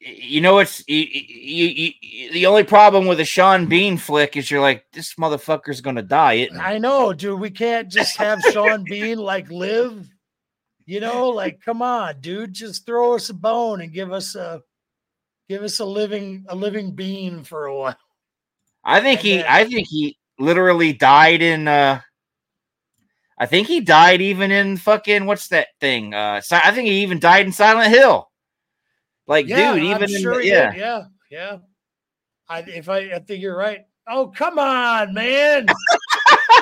You know, it's you, you, you, you, the only problem with a Sean Bean flick is you're like, this motherfucker's gonna die. Isn't it? I know, dude. We can't just have Sean Bean like live, you know, like, come on, dude. Just throw us a bone and give us a give us a living a living bean for a while. I think and he, then, I think he literally died in. Uh, I think he died even in fucking what's that thing? Uh, I think he even died in Silent Hill. Like, yeah, dude, even I'm sure in, yeah. yeah, yeah, I if I, I think you're right. Oh, come on, man!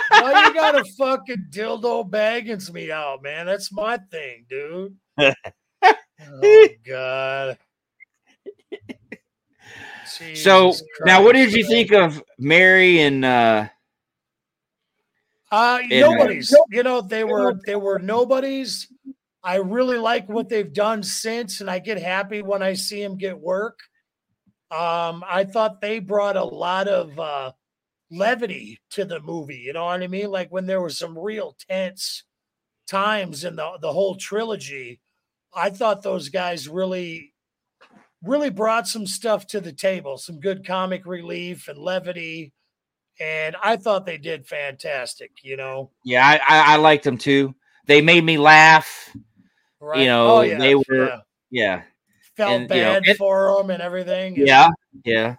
Why you gotta fucking dildo baggins me out, man? That's my thing, dude. Oh God. Jesus so Christ. Now, what did you think of Mary and? Uh, uh nobodies. And, uh, you know, they were they were nobodies. I really like what they've done since, and I get happy when I see him get work. Um, I thought they brought a lot of uh, levity to the movie. You know what I mean? Like when there were some real tense times in the, the whole trilogy, I thought those guys really, really brought some stuff to the table, some good comic relief and levity. And I thought they did fantastic, you know? Yeah, I, I, I liked them too. They made me laugh. Right. You know, oh, yeah. they were, yeah. yeah. Felt and, bad you know, it, for them and everything. Yeah, yeah.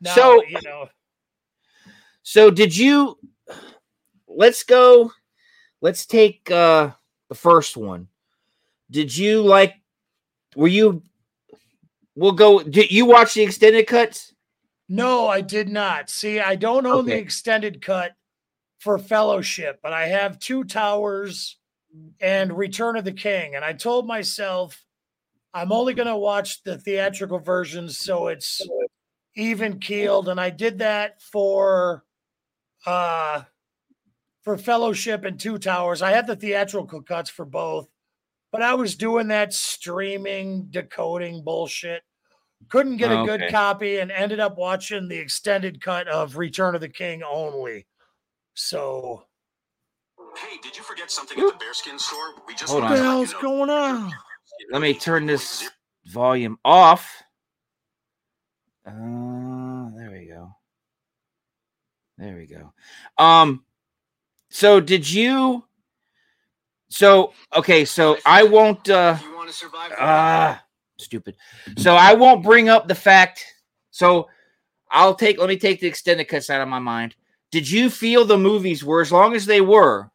Now, so, you know. So did you, let's go, let's take uh, the first one. Did you like, were you, we'll go, did you watch the extended cuts? No, I did not. See, I don't own okay. the extended cut for Fellowship, but I have Two Towers and Return of the King. And I told myself I'm only going to watch the theatrical version so it's even keeled. And I did that for uh, for Fellowship and Two Towers. I had the theatrical cuts for both, but I was doing that streaming, decoding bullshit. Couldn't get a okay. good copy and ended up watching the extended cut of Return of the King only. So, hey, did you forget something at the bearskin store? We just Hold on. What the hell's going on? Let me turn this volume off. Uh, there we go. There we go. Um, so did you? So okay, so I won't. Uh, you want to survive? Ah, stupid. So I won't bring up the fact. So I'll take. Let me take the extended cuts out of my mind. Did you feel the movies were, as long as they were,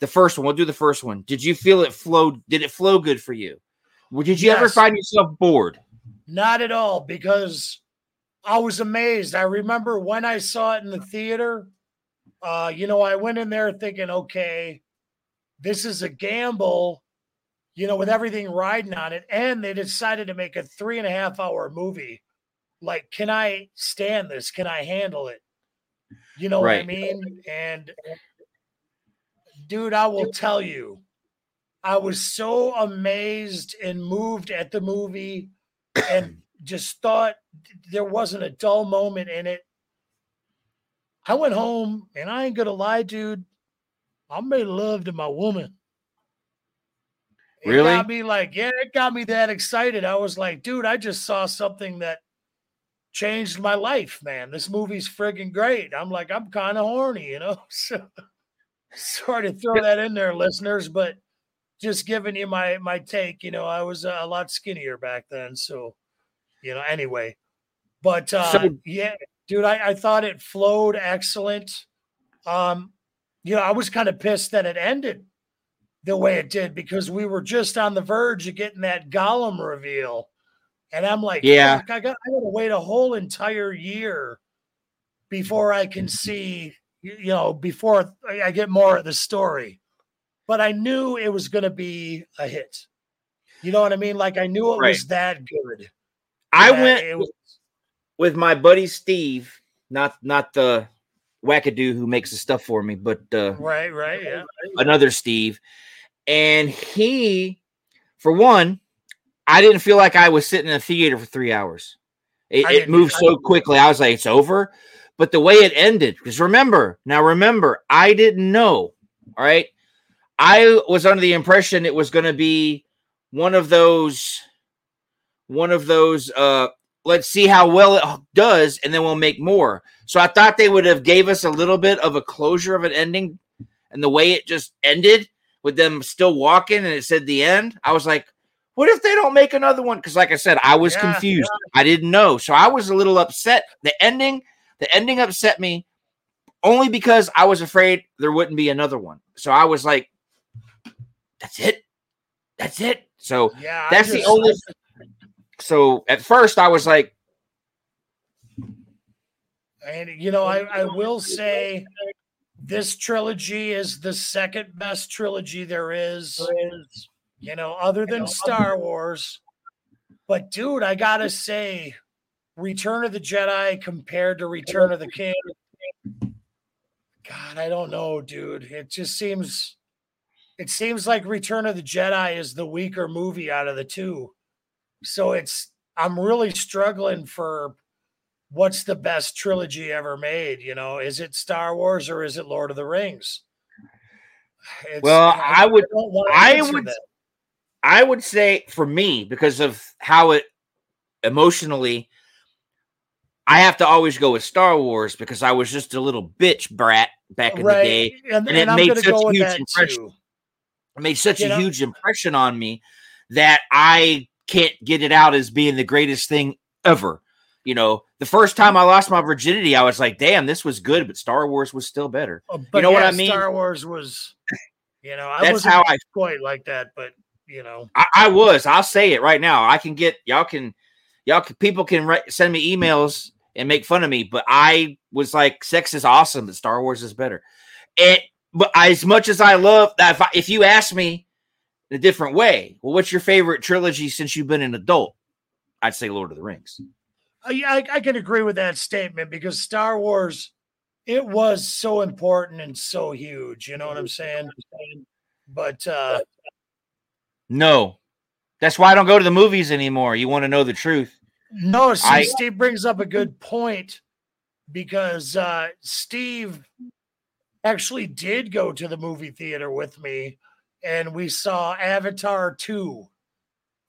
The first one. We'll do the first one. Did you feel it flowed? Did it flow good for you? Did you yes. ever find yourself bored? Not at all, because I was amazed. I remember when I saw it in the theater, uh, you know, I went in there thinking, okay, this is a gamble, you know, with everything riding on it. And they decided to make a three and a half hour movie. Like, can I stand this? Can I handle it? You know right. what I mean? And dude, I will tell you, I was so amazed and moved at the movie and just thought there wasn't a dull moment in it. I went home and I ain't going to lie, dude. I made love to my woman. It really? Got me like, yeah, it got me that excited. I was like, dude, I just saw something that changed my life, man. This movie's friggin' great. I'm like, I'm kind of horny, you know? So sorry to throw that in there, listeners, but just giving you my, my take, you know, I was a lot skinnier back then. So, you know, anyway, but uh, so, yeah, dude, I, I thought it flowed excellent. Um, you know, I was kind of pissed that it ended the way it did, because we were just on the verge of getting that Gollum reveal. And I'm like, yeah, I got, I got to wait a whole entire year before I can see, you know, before I get more of the story. But I knew it was going to be a hit. You know what I mean? Like, I knew it right. was that good. I that went was... with my buddy Steve, not not the wackadoo who makes the stuff for me, but uh, right, right, yeah, another Steve. And he, for one, I didn't feel like I was sitting in a theater for three hours. It, it moved so quickly. I was like, it's over. But the way it ended, because remember, now remember, I didn't know. All right. I was under the impression it was going to be one of those, one of those, uh, let's see how well it does, and then we'll make more. So I thought they would have gave us a little bit of a closure of an ending, and the way it just ended with them still walking and it said the end, I was like, what if they don't make another one? Because like I said, I was yeah, confused. Yeah. I didn't know. So I was a little upset. The ending, the ending upset me only because I was afraid there wouldn't be another one. So I was like, that's it. That's it. So yeah, that's just, the only. So at first I was like. And, you know, I, I will say this trilogy is the second best trilogy there is, you know, other than Star Wars. But, dude, I got to say Return of the Jedi compared to Return of the King. God, I don't know, dude. It just seems. It seems like Return of the Jedi is the weaker movie out of the two. So it's, I'm really struggling for what's the best trilogy ever made. You know, is it Star Wars or is it Lord of the Rings? It's, well, I, I would, I, I would, that. I would say for me, because of how it emotionally, I have to always go with Star Wars because I was just a little bitch brat back in right. the day. And, and, and it made such a huge impression. Too. It made such you a know? huge impression on me that I can't get it out as being the greatest thing ever. You know, the first time I lost my virginity, I was like, damn, this was good, but Star Wars was still better. Oh, you know yeah, what I mean? Star Wars was, you know, I that's wasn't how I quite like that, but you know, I, I was, I'll say it right now. I can get y'all can, y'all can, people can write, send me emails and make fun of me, but I was like, sex is awesome, but Star Wars is better. And But as much as I love that, if, I, if you ask me in a different way, well, what's your favorite trilogy since you've been an adult? I'd say Lord of the Rings. I, I can agree with that statement because Star Wars, it was so important and so huge. You know what I'm saying? But uh, no, that's why I don't go to the movies anymore. You want to know the truth? No, see, I, Steve brings up a good point because uh, Steve. Actually did go to the movie theater with me and we saw Avatar two.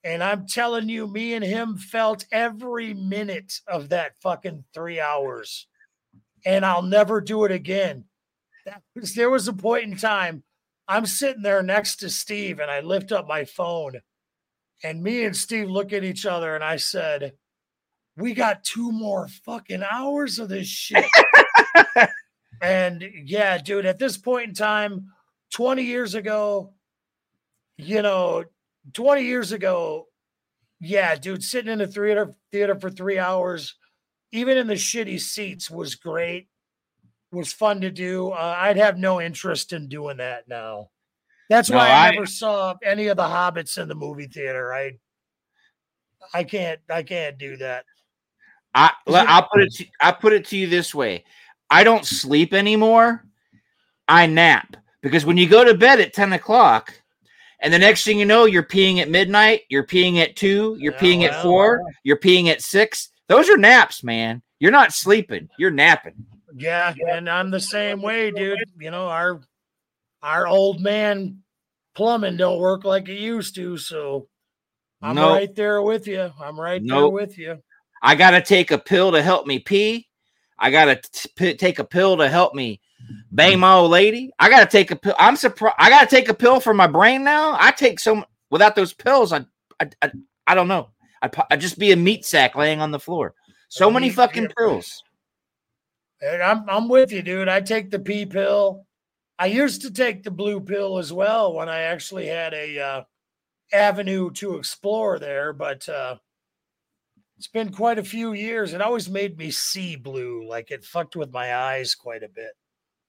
And I'm telling you, me and him felt every minute of that fucking three hours. And I'll never do it again. That was, there was a point in time I'm sitting there next to Steve and I lift up my phone and me and Steve look at each other and I said, we got two more fucking hours of this shit. And yeah, dude, at this point in time, twenty years ago, you know, twenty years ago, yeah, dude, sitting in a theater theater for three hours, even in the shitty seats, was great, was fun to do. Uh, I'd have no interest in doing that now. That's no, why I, I never saw any of the Hobbits in the movie theater. I, I can't, I can't do that. I, I'll put it, to, I put it to you this way: I don't sleep anymore. I nap, because when you go to bed at ten o'clock, and the next thing you know, you're peeing at midnight, you're peeing at two, you're oh, peeing at four, know. you're peeing at six. Those are naps, man. You're not sleeping; you're napping. Yeah, and I'm the same way, dude. You know, our our old man plumbing don't work like it used to, so I'm nope. right there with you. I'm right nope. there with you. I got to take a pill to help me pee. I got to p- take a pill to help me bang my old lady. I got to take a pill. I'm surprised. I got to take a pill for my brain now. I take some without those pills. I, I, I, I don't know. I'd, I'd just be a meat sack laying on the floor. So many fucking pills. And I'm, I'm with you, dude. I take the pee pill. I used to take the blue pill as well when I actually had a, uh, avenue to explore there, but, uh, it's been quite a few years. It always made me see blue. Like, it fucked with my eyes quite a bit.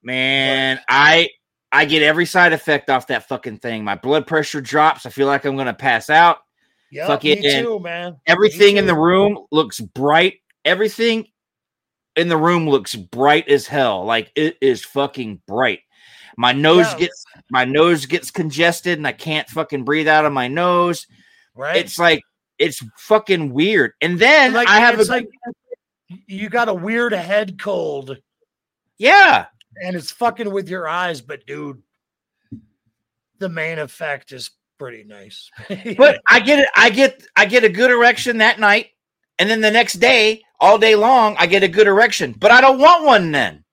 Man, but I I get every side effect off that fucking thing. My blood pressure drops. I feel like I'm going to pass out. Yeah, me too, man. Everything in the room looks bright. Everything in the room looks bright as hell. Like, it is fucking bright. My nose yeah. gets my nose gets congested, and I can't fucking breathe out of my nose. Right. It's like, it's fucking weird. And then like, I have a like, you got a weird head cold. Yeah. And it's fucking with your eyes, but dude, the main effect is pretty nice. But I get it, I get I get a good erection that night, and then the next day, all day long, I get a good erection. But I don't want one then.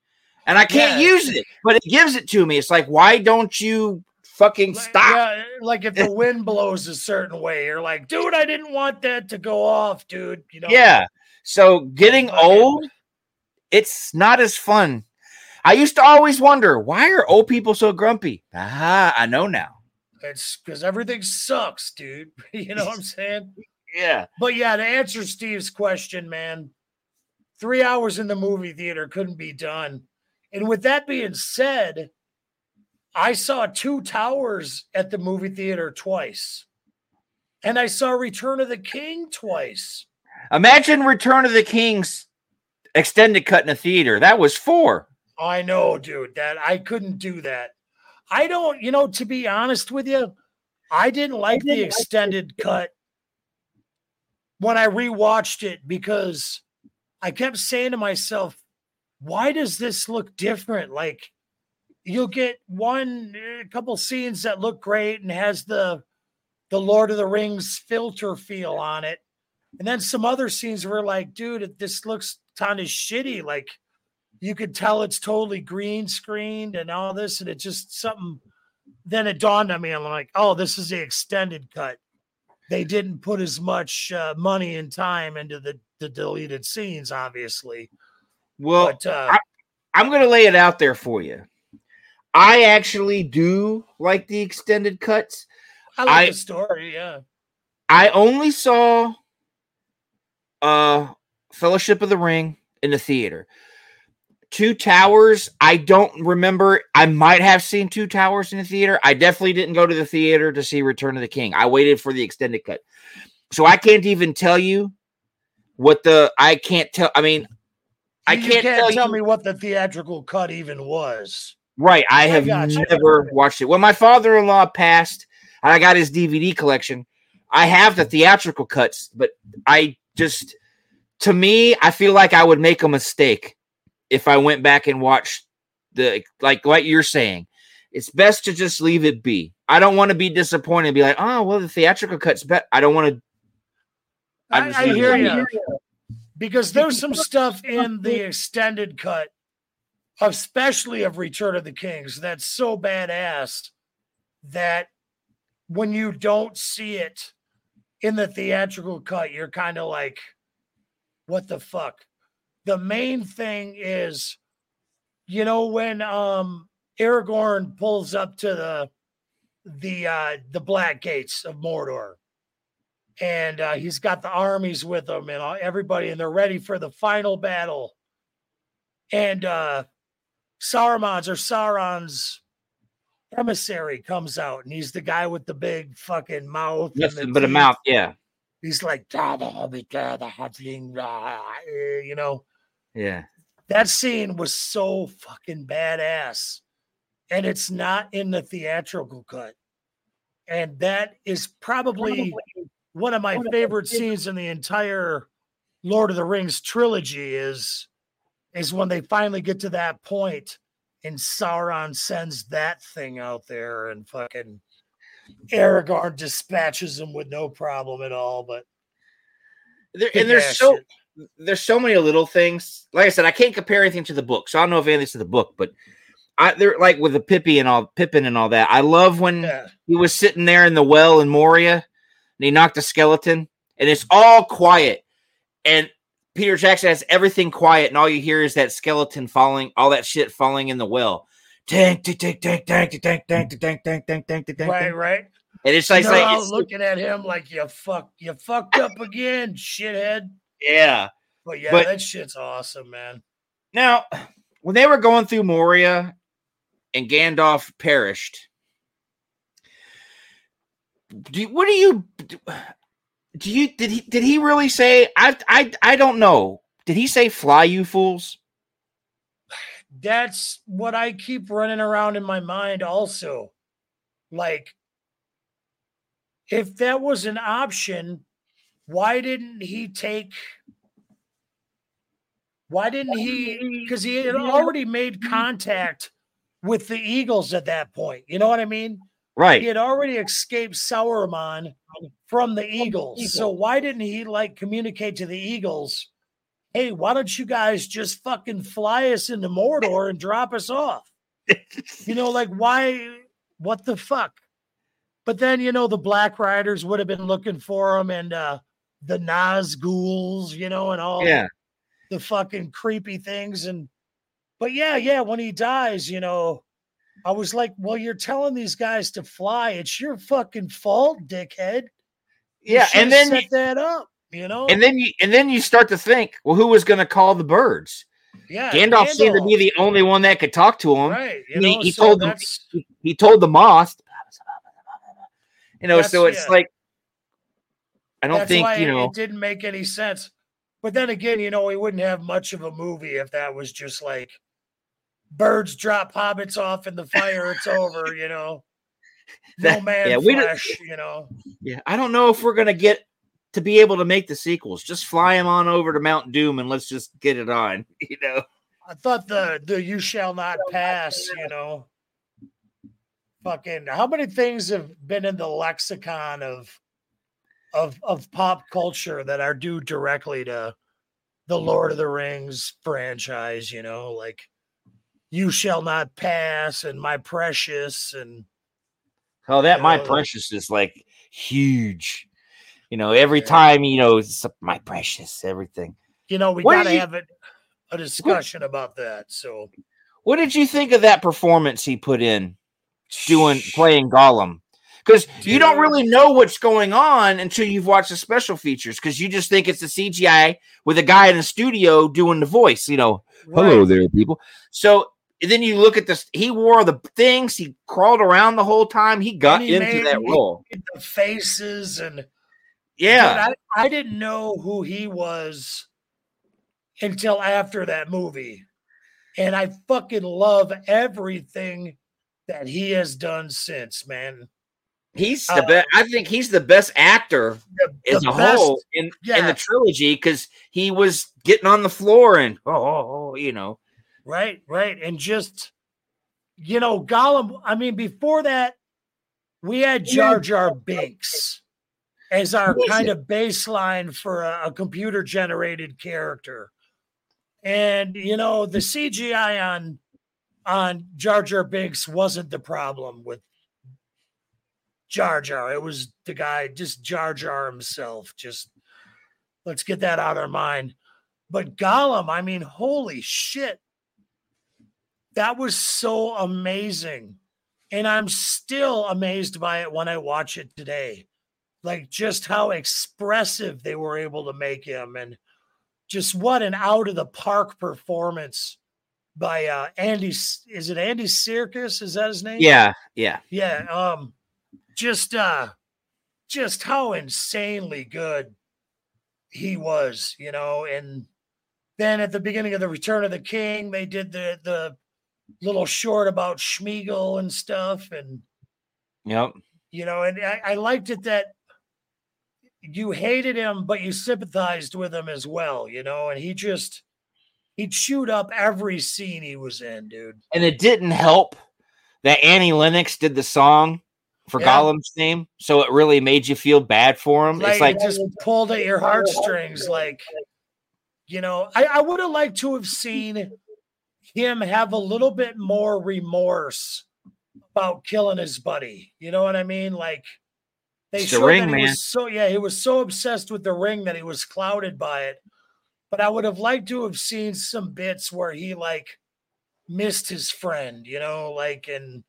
And I can't yeah. use it, but it gives it to me. It's like, why don't you fucking stop? Yeah, like if the wind blows a certain way, you're like, dude, I didn't want that to go off, dude. You know? Yeah. So getting old, it's not as fun. I used to always wonder, why are old people so grumpy? Ah, I know now. It's because everything sucks, dude. You know what I'm saying? Yeah. But yeah, to answer Steve's question, man, three hours in the movie theater couldn't be done. And with that being said, I saw Two Towers at the movie theater twice. And I saw Return of the King twice. Imagine Return of the King's extended cut in a theater. That was four. I know, dude. That I couldn't do that. I don't, you know, to be honest with you, I didn't like I didn't the extended like cut when I rewatched it, because I kept saying to myself, why does this look different? Like, you'll get one, a couple scenes that look great and has the the Lord of the Rings filter feel on it. And then some other scenes were like, dude, this looks kind of shitty. Like, you could tell it's totally green screened and all this. And it's just something. Then it dawned on me. I'm like, oh, this is the extended cut. They didn't put as much uh, money and time into the, the deleted scenes, obviously. Well, but, uh, I, I'm going to lay it out there for you. I actually do like the extended cuts. I like I, the story, yeah. I only saw uh, Fellowship of the Ring in the theater. Two Towers, I don't remember. I might have seen Two Towers in the theater. I definitely didn't go to the theater to see Return of the King. I waited for the extended cut. So I can't even tell you what the... I can't tell... I mean, I can't, you can't tell, tell you, me what the theatrical cut even was. Right, I have I never watched it. When my father-in-law passed, and I got his D V D collection, I have the theatrical cuts, but I just, to me, I feel like I would make a mistake if I went back and watched the, like, like you're saying. It's best to just leave it be. I don't want to be disappointed and be like, oh, well, the theatrical cut's better. I don't want to. I, I, I hear you. Because there's some stuff in the extended cut, especially of Return of the Kings, that's so badass that when you don't see it in the theatrical cut, you're kind of like, what the fuck? The main thing is, you know, when um Aragorn pulls up to the the uh, the Black Gates of Mordor, and uh, he's got the armies with him and all, everybody, and they're ready for the final battle. And uh, Saruman's or Sauron's emissary comes out, and he's the guy with the big fucking mouth. Yes, and the but a mouth, yeah. He's like, da, da, da, da, da, you know. Yeah. That scene was so fucking badass. And it's not in the theatrical cut. And that is probably, probably. one of my one favorite of scenes in the entire Lord of the Rings trilogy is, is when they finally get to that point and Sauron sends that thing out there and fucking Aragorn dispatches them with no problem at all, but there, and there's so it. there's so many little things. Like I said, I can't compare anything to the book, so I don't know if anything's to the book. But I, they're like with the Pippi and all Pippin and all that. I love when yeah. he was sitting there in the well in Moria and he knocked a skeleton, and it's all quiet, and Peter Jackson has everything quiet, and all you hear is that skeleton falling, all that shit falling in the well. Tank, tank, tank, tank, tank, tank, tank, tank, tank, tank, tank, tank. Right, right. And it's like, like it's, looking at him like you fuck, you fucked up again, shithead. Yeah, but yeah, but, that shit's awesome, man. Now, when they were going through Moria, and Gandalf perished, do, what do you do? You did he did he really say? I I I don't know. Did he say "Fly, you fools"? That's what I keep running around in my mind also. Like, if that was an option, why didn't he take, why didn't he, because he had already made contact with the Eagles at that point. You know what I mean? Right. He had already escaped Sauron from the Eagles. So why didn't he, like, communicate to the Eagles, hey, why don't you guys just fucking fly us into Mordor and drop us off? You know, like, why? What the fuck? But then, you know, the Black Riders would have been looking for him, and uh, the Nazguls, you know, and all yeah. the fucking creepy things. And But yeah, yeah, when he dies, you know, I was like, well, you're telling these guys to fly. It's your fucking fault, dickhead. You yeah, and then set he- that up. You know, and then you and then you start to think, well, who was going to call the birds? Yeah, Gandalf, Gandalf seemed to be the only one that could talk to him. Right, you know, he, he so told them, he, he told the moth. You know, so it's yeah. like, I don't that's think why you know it didn't make any sense. But then again, you know, we wouldn't have much of a movie if that was just like birds drop hobbits off in the fire. It's over. You know, that, no man yeah, flesh. You know, yeah, I don't know if we're gonna get. To be able to make the sequels, just fly him on over to Mount Doom and let's just get it on, you know. I thought the the you shall not pass, you know. Fucking how many things have been in the lexicon of of of pop culture that are due directly to the Lord of the Rings franchise, you know, like you shall not pass and my precious and oh that my know, precious like, is like huge. You know, every yeah. time, you know, it's my precious, everything. You know, we got to have a, a discussion what, about that. So what did you think of that performance he put in doing playing Gollum? Because you don't really know what's going on until you've watched the special features, because you just think it's the C G I with a guy in the studio doing the voice, you know, right. Hello there, people. So then you look at this. He wore the things. He crawled around the whole time. He got he into made, that role. The faces and. Yeah, but I, I didn't know who he was until after that movie, and I fucking love everything that he has done since. Man, he's uh, the best. I think he's the best actor the, the as a best, whole in, yeah. in the trilogy because he was getting on the floor and oh, oh, oh, you know, right, right, and just you know, Gollum. I mean, before that, we had Jar Jar Binks. As our kind of baseline for a, a computer-generated character, and you know the C G I on on Jar Jar Binks wasn't the problem with Jar Jar. It was the guy, just Jar Jar himself. Just let's get that out of our mind. But Gollum, I mean, holy shit! That was so amazing. And I'm still amazed by it when I watch it today. Like just how expressive they were able to make him, and just what an out of the park performance by uh, Andy. Is it Andy Serkis? Is that his name? Yeah. Yeah. Yeah. Um, just, uh, just how insanely good he was, you know. And then at the beginning of the Return of the King, they did the, the little short about Schmeagol and stuff. And, yep. You know, and I, I liked it that you hated him, but you sympathized with him as well, you know, and he just, he chewed up every scene he was in, dude. And it didn't help that Annie Lennox did the song for yeah. Gollum's name, so it really made you feel bad for him. Like, it's like just pulled at your heartstrings, like, you know, I, I would have liked to have seen him have a little bit more remorse about killing his buddy. You know what I mean? Like, They the ring, man. Was so, yeah, he was so obsessed with the ring that he was clouded by it. But I would have liked to have seen some bits where he, like, missed his friend, you know, like, and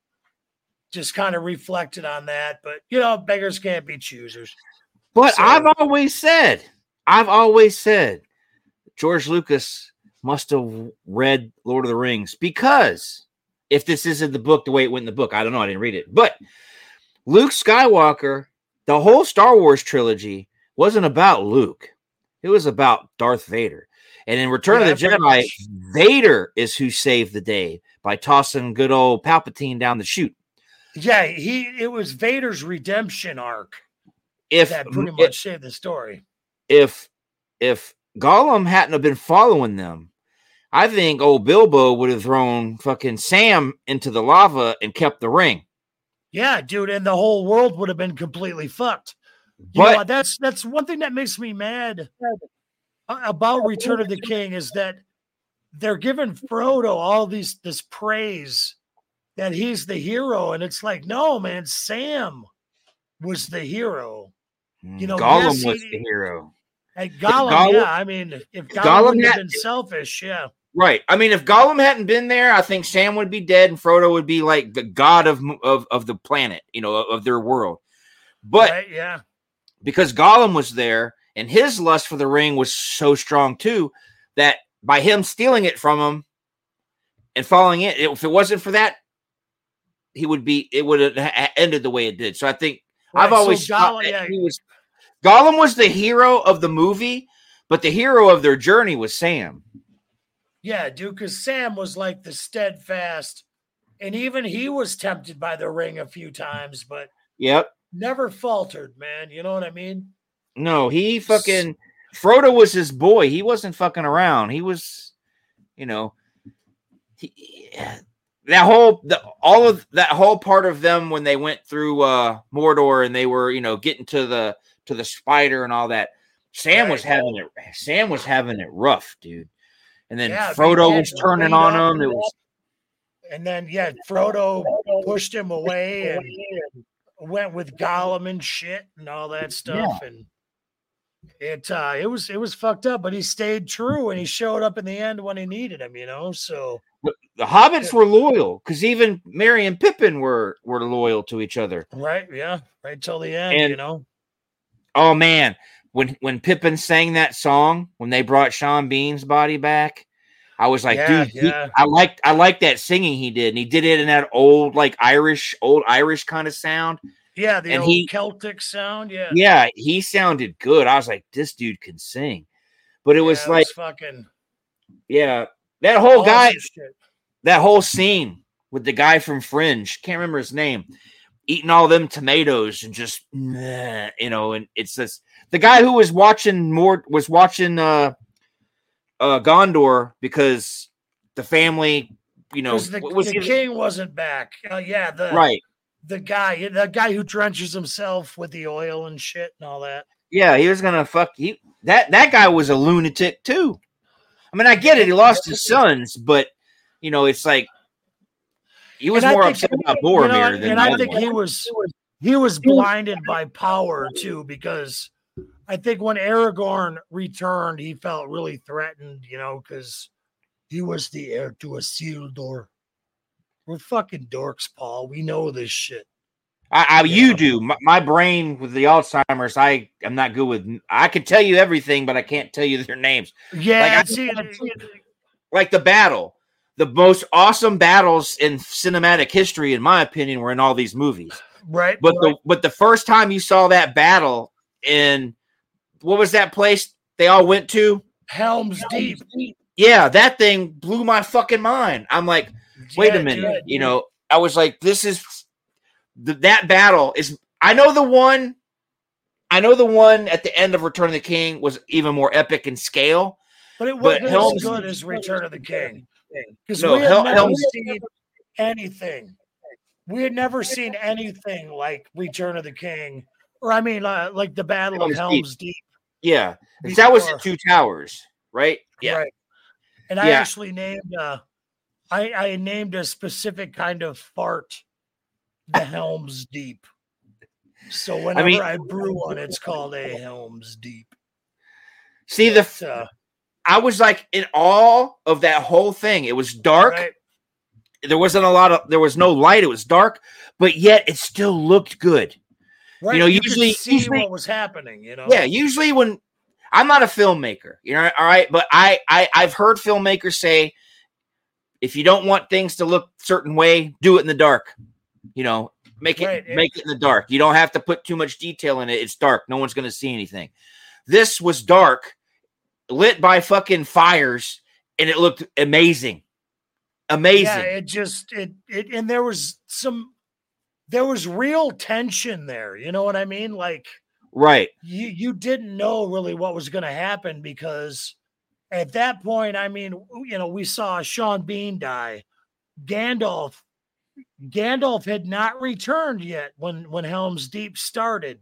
just kind of reflected on that. But, you know, beggars can't be choosers. But so. I've always said, I've always said, George Lucas must have read Lord of the Rings, because if this isn't the book, the way it went in the book, I don't know, I didn't read it. But Luke Skywalker... the whole Star Wars trilogy wasn't about Luke. It was about Darth Vader. And in Return yeah, of the Jedi, Vader is who saved the day by tossing good old Palpatine down the chute. Yeah, he it was Vader's redemption arc if, that pretty much if, saved the story. If if Gollum hadn't have been following them, I think old Bilbo would have thrown fucking Sam into the lava and kept the ring. Yeah, dude, and the whole world would have been completely fucked. You know, that's that's one thing that makes me mad about Return of the King, is that they're giving Frodo all these this praise that he's the hero, and it's like, no, man, Sam was the hero. You know, Gollum yes, he, was the hero. At Gollum, Gollum, yeah, I mean, if Gollum, Gollum had been selfish, yeah. Right. I mean, if Gollum hadn't been there, I think Sam would be dead and Frodo would be like the god of of, of the planet, you know, of, of their world. But right, yeah, because Gollum was there and his lust for the ring was so strong too, that by him stealing it from him and following it, it if it wasn't for that, he would be, it would have ended the way it did. So I think right, I've always so Gollum, yeah. he was, Gollum was the hero of the movie, but the hero of their journey was Sam. Yeah, dude, because Sam was like the steadfast, and even he was tempted by the ring a few times, but yep, never faltered, man. You know what I mean? No, he fucking, Frodo was his boy. He wasn't fucking around. He was, you know, he, that whole, the, all of that whole part of them when they went through uh, Mordor and they were, you know, getting to the, to the spider and all that. Sam right. was having it, Sam was having it rough, dude. And then yeah, Frodo was turning on him. It was... And then, yeah, Frodo pushed him away and went with Gollum and shit and all that stuff. Yeah. And it uh, it was it was fucked up, but he stayed true and he showed up in the end when he needed him, you know. So but the hobbits were loyal, because even Merry and Pippin were, were loyal to each other. Right, yeah, right till the end, and, you know. Oh, man. When when Pippin sang that song, when they brought Sean Bean's body back, I was like, yeah, dude, yeah. He, I liked I liked that singing he did, and he did it in that old like Irish, old Irish kind of sound. Yeah, the and old he, Celtic sound. Yeah, yeah, he sounded good. I was like, this dude can sing, but it yeah, was it like was fucking yeah, that whole guy, that whole scene with the guy from Fringe, can't remember his name, eating all them tomatoes and just you know, and it's this. The guy who was watching more was watching uh, uh, Gondor because the family, you know, the, was the king was, wasn't back. Uh, yeah, the right the guy, the guy who drenches himself with the oil and shit and all that. Yeah, he was gonna fuck he that that guy was a lunatic too. I mean, I get it, he lost his sons, but you know, it's like he was and more upset he, about Boromir you know, than and I think he was he was blinded by power too, because I think when Aragorn returned, he felt really threatened, you know, because he was the heir to Isildur. We're fucking dorks, Paul. We know this shit. I, I you yeah. do. My, my brain with the Alzheimer's, I am not good with. I can tell you everything, but I can't tell you their names. Yeah, like, I, I see it. I see it. Like the battle, the most awesome battles in cinematic history, in my opinion, were in all these movies. Right. But right. the but the first time you saw that battle in what was that place they all went to? Helm's, Helm's Deep. Deep. Yeah, that thing blew my fucking mind. I'm like, wait yeah, a minute. Yeah, yeah. You know, I was like, this is th- that battle is. I know the one. I know the one at the end of Return of the King was even more epic in scale. But it wasn't as good as Return of the King. Because no, we had Hel- never Helm's seen Deep. anything. We had never seen anything like Return of the King. Or I mean, uh, like the Battle Helm's of Helm's Deep. Deep. Yeah. Because that was at Two Towers, right? Yeah. Right. And I yeah. actually named uh, I, I named a specific kind of fart the Helm's Deep. So whenever I, mean, I brew one, it's called a Helm's Deep. See, but, the uh, I was like in awe of that whole thing. It was dark. Right? There wasn't a lot of there was no light. It was dark, but yet it still looked good. Right. You know, you usually could see usually, what was happening. You know, yeah. Usually when. I'm not a filmmaker, you know, all right, but I, I, I've heard filmmakers say, if you don't want things to look a certain way, do it in the dark, you know, make it, right. make it in the dark. You don't have to put too much detail in it. It's dark. No one's going to see anything. This was dark, lit by fucking fires, and it looked amazing. Amazing. Yeah, it just, it, it, and there was some, there was real tension there. You know what I mean? Like. Right. You you didn't know really what was going to happen because at that point, I mean, you know, we saw Sean Bean die. Gandalf, Gandalf had not returned yet when, when Helm's Deep started.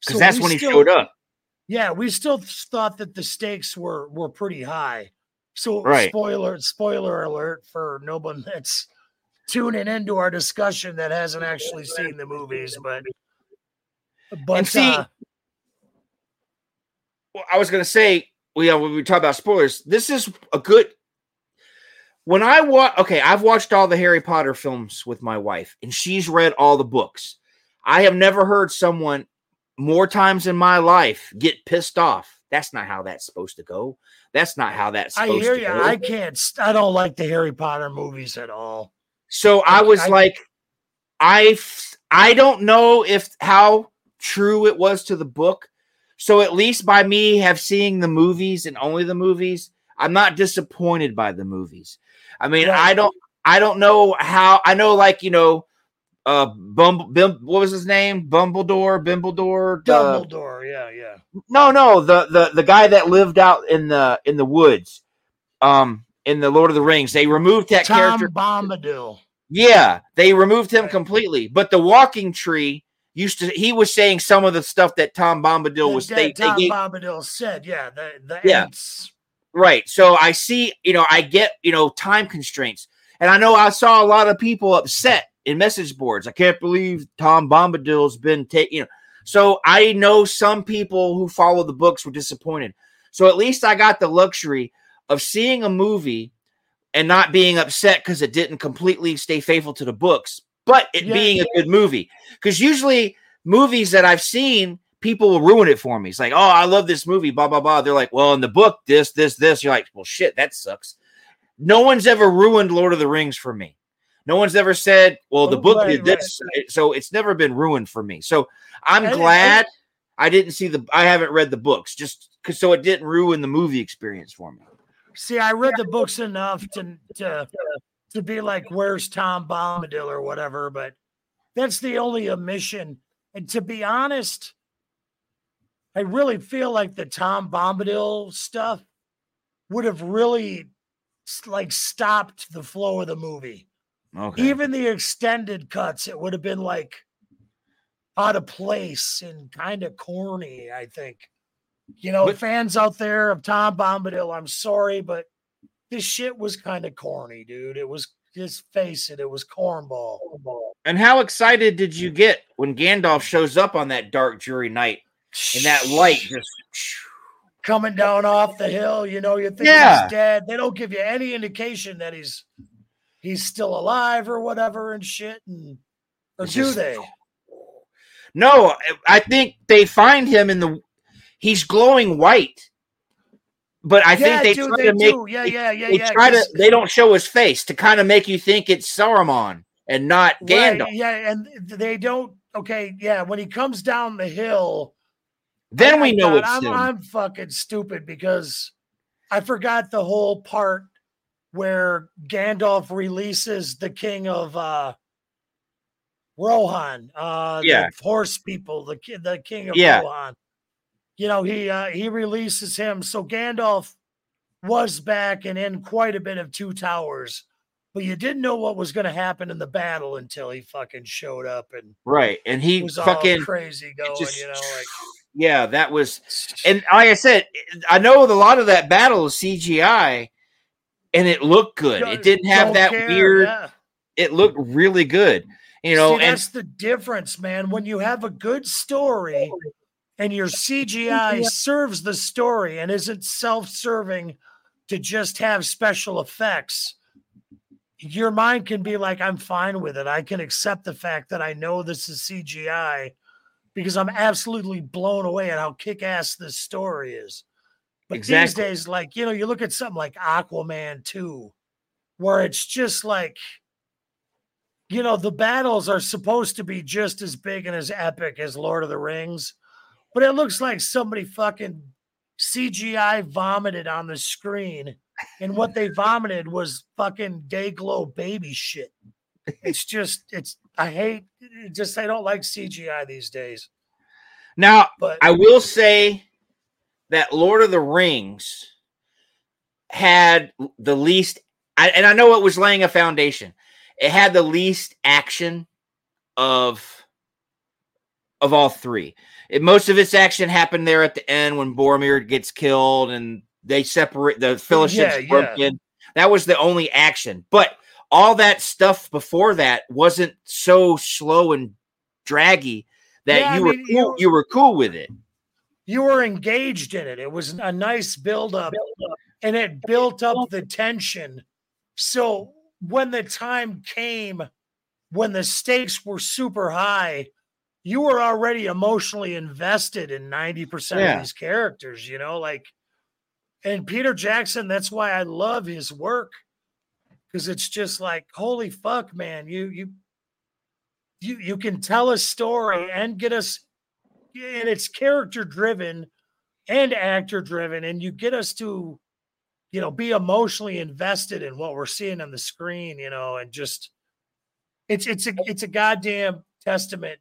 Because so that's when still, he showed up. Yeah, we still thought that the stakes were, were pretty high. So right. spoiler, spoiler alert for no one that's tuning into our discussion that hasn't actually seen the movies, but but and see, uh, well, I was going to say, well, yeah, when we talk about spoilers, this is a good. When I watch, okay, I've watched all the Harry Potter films with my wife, and she's read all the books. I have never heard someone more times in my life get pissed off. That's not how that's supposed to go. That's not how that's supposed to go. I hear you. I can't, I don't like the Harry Potter movies at all. So I, I was I, like, I, I don't know if how true it was to the book. So at least by me have seeing the movies and only the movies, I'm not disappointed by the movies. I mean, right. I don't, I don't know how, I know like, you know, uh, Bumble, Bim, what was his name? Bumbledore, Bimbledore. Dumbledore. The, yeah. Yeah. No, no. The, the, the guy that lived out in the, in the woods, um, in the Lord of the Rings, they removed that Tom character. Tom Bombadil. Yeah. They removed him right. completely, but the walking tree, used to, he was saying some of the stuff that Tom Bombadil was. They, Tom they gave, Bombadil said, "Yeah, the, the yeah, ants. Right." So I see, you know, I get, you know, time constraints, and I know I saw a lot of people upset in message boards. I can't believe Tom Bombadil's been taken. You know, so I know some people who follow the books were disappointed. So at least I got the luxury of seeing a movie and not being upset because it didn't completely stay faithful to the books. But it yeah, being yeah. a good movie, because usually movies that I've seen, people will ruin it for me. It's like, oh, I love this movie, blah, blah, blah. They're like, well, in the book, this, this, this. You're like, well, shit, that sucks. No one's ever ruined Lord of the Rings for me. No one's ever said, well, the oh, book right, did this. Right. So it's never been ruined for me. So I'm I glad didn't, I didn't see the, I haven't read the books just because, so it didn't ruin the movie experience for me. See, I read the books enough to, to, to be like, where's Tom Bombadil or whatever, but that's the only omission. And to be honest, I really feel like the Tom Bombadil stuff would have really like stopped the flow of the movie. Okay. Even the extended cuts, it would have been like out of place and kind of corny, I think. You know, but- fans out there of Tom Bombadil, I'm sorry, but this shit was kind of corny, dude. It was, just face it, it was cornball. cornball. And how excited did you get when Gandalf shows up on that dark dreary night and that light just coming down off the hill? You know, you think yeah. he's dead. They don't give you any indication that he's he's still alive or whatever and shit. And or it's do just, they? No, I think they find him in the. He's glowing white, but I yeah, think they dude, try they to make. Do. Yeah, yeah, yeah, they yeah. Try to, they don't show his face to kind of make you think it's Saruman and not Gandalf. Right, yeah, and they don't. Okay, yeah, when he comes down the hill, then I, we know God, it's I'm, him. I'm fucking stupid because I forgot the whole part where Gandalf releases the king of uh, Rohan, uh, yeah. the horse people, the the king of yeah. Rohan. You know, he uh, he releases him. So Gandalf was back and in quite a bit of Two Towers, but you didn't know what was going to happen in the battle until he fucking showed up and right, and he was fucking all crazy going, just, you know, like. Yeah, that was, and like I said, I know a lot of that battle is C G I, and it looked good. It didn't have Don't that care, weird. Yeah. It looked really good, you know. See, and that's the difference, man. When you have a good story, and your C G I serves the story and isn't self-serving to just have special effects, your mind can be like, "I'm fine with it. I can accept the fact that I know this is C G I." Because I'm absolutely blown away at how kick-ass this story is. But exactly. These days, like, you know, you look at something like Aquaman two, where it's just like, you know, the battles are supposed to be just as big and as epic as Lord of the Rings, but it looks like somebody fucking C G I vomited on the screen, and what they vomited was fucking day-glow baby shit. It's just, it's, I hate, just, I don't like C G I these days. Now, but, I will say that Lord of the Rings had the least, I, and I know it was laying a foundation. It had the least action of of all three. It, most of its action happened there at the end when Boromir gets killed and they separate, the fellowship's yeah, broken. Yeah. That was the only action. But all that stuff before that wasn't so slow and draggy that yeah, you were I mean, cool, you were cool with it. You were engaged in it. It was a nice buildup, build and it built up the tension. So when the time came, when the stakes were super high, you were already emotionally invested in ninety percent yeah. of these characters, you know, like, and Peter Jackson, that's why I love his work. Because it's just like, holy fuck, man, you you you you can tell a story and get us, and it's character driven and actor driven, and you get us to, you know, be emotionally invested in what we're seeing on the screen, you know, and just it's it's a it's a goddamn testament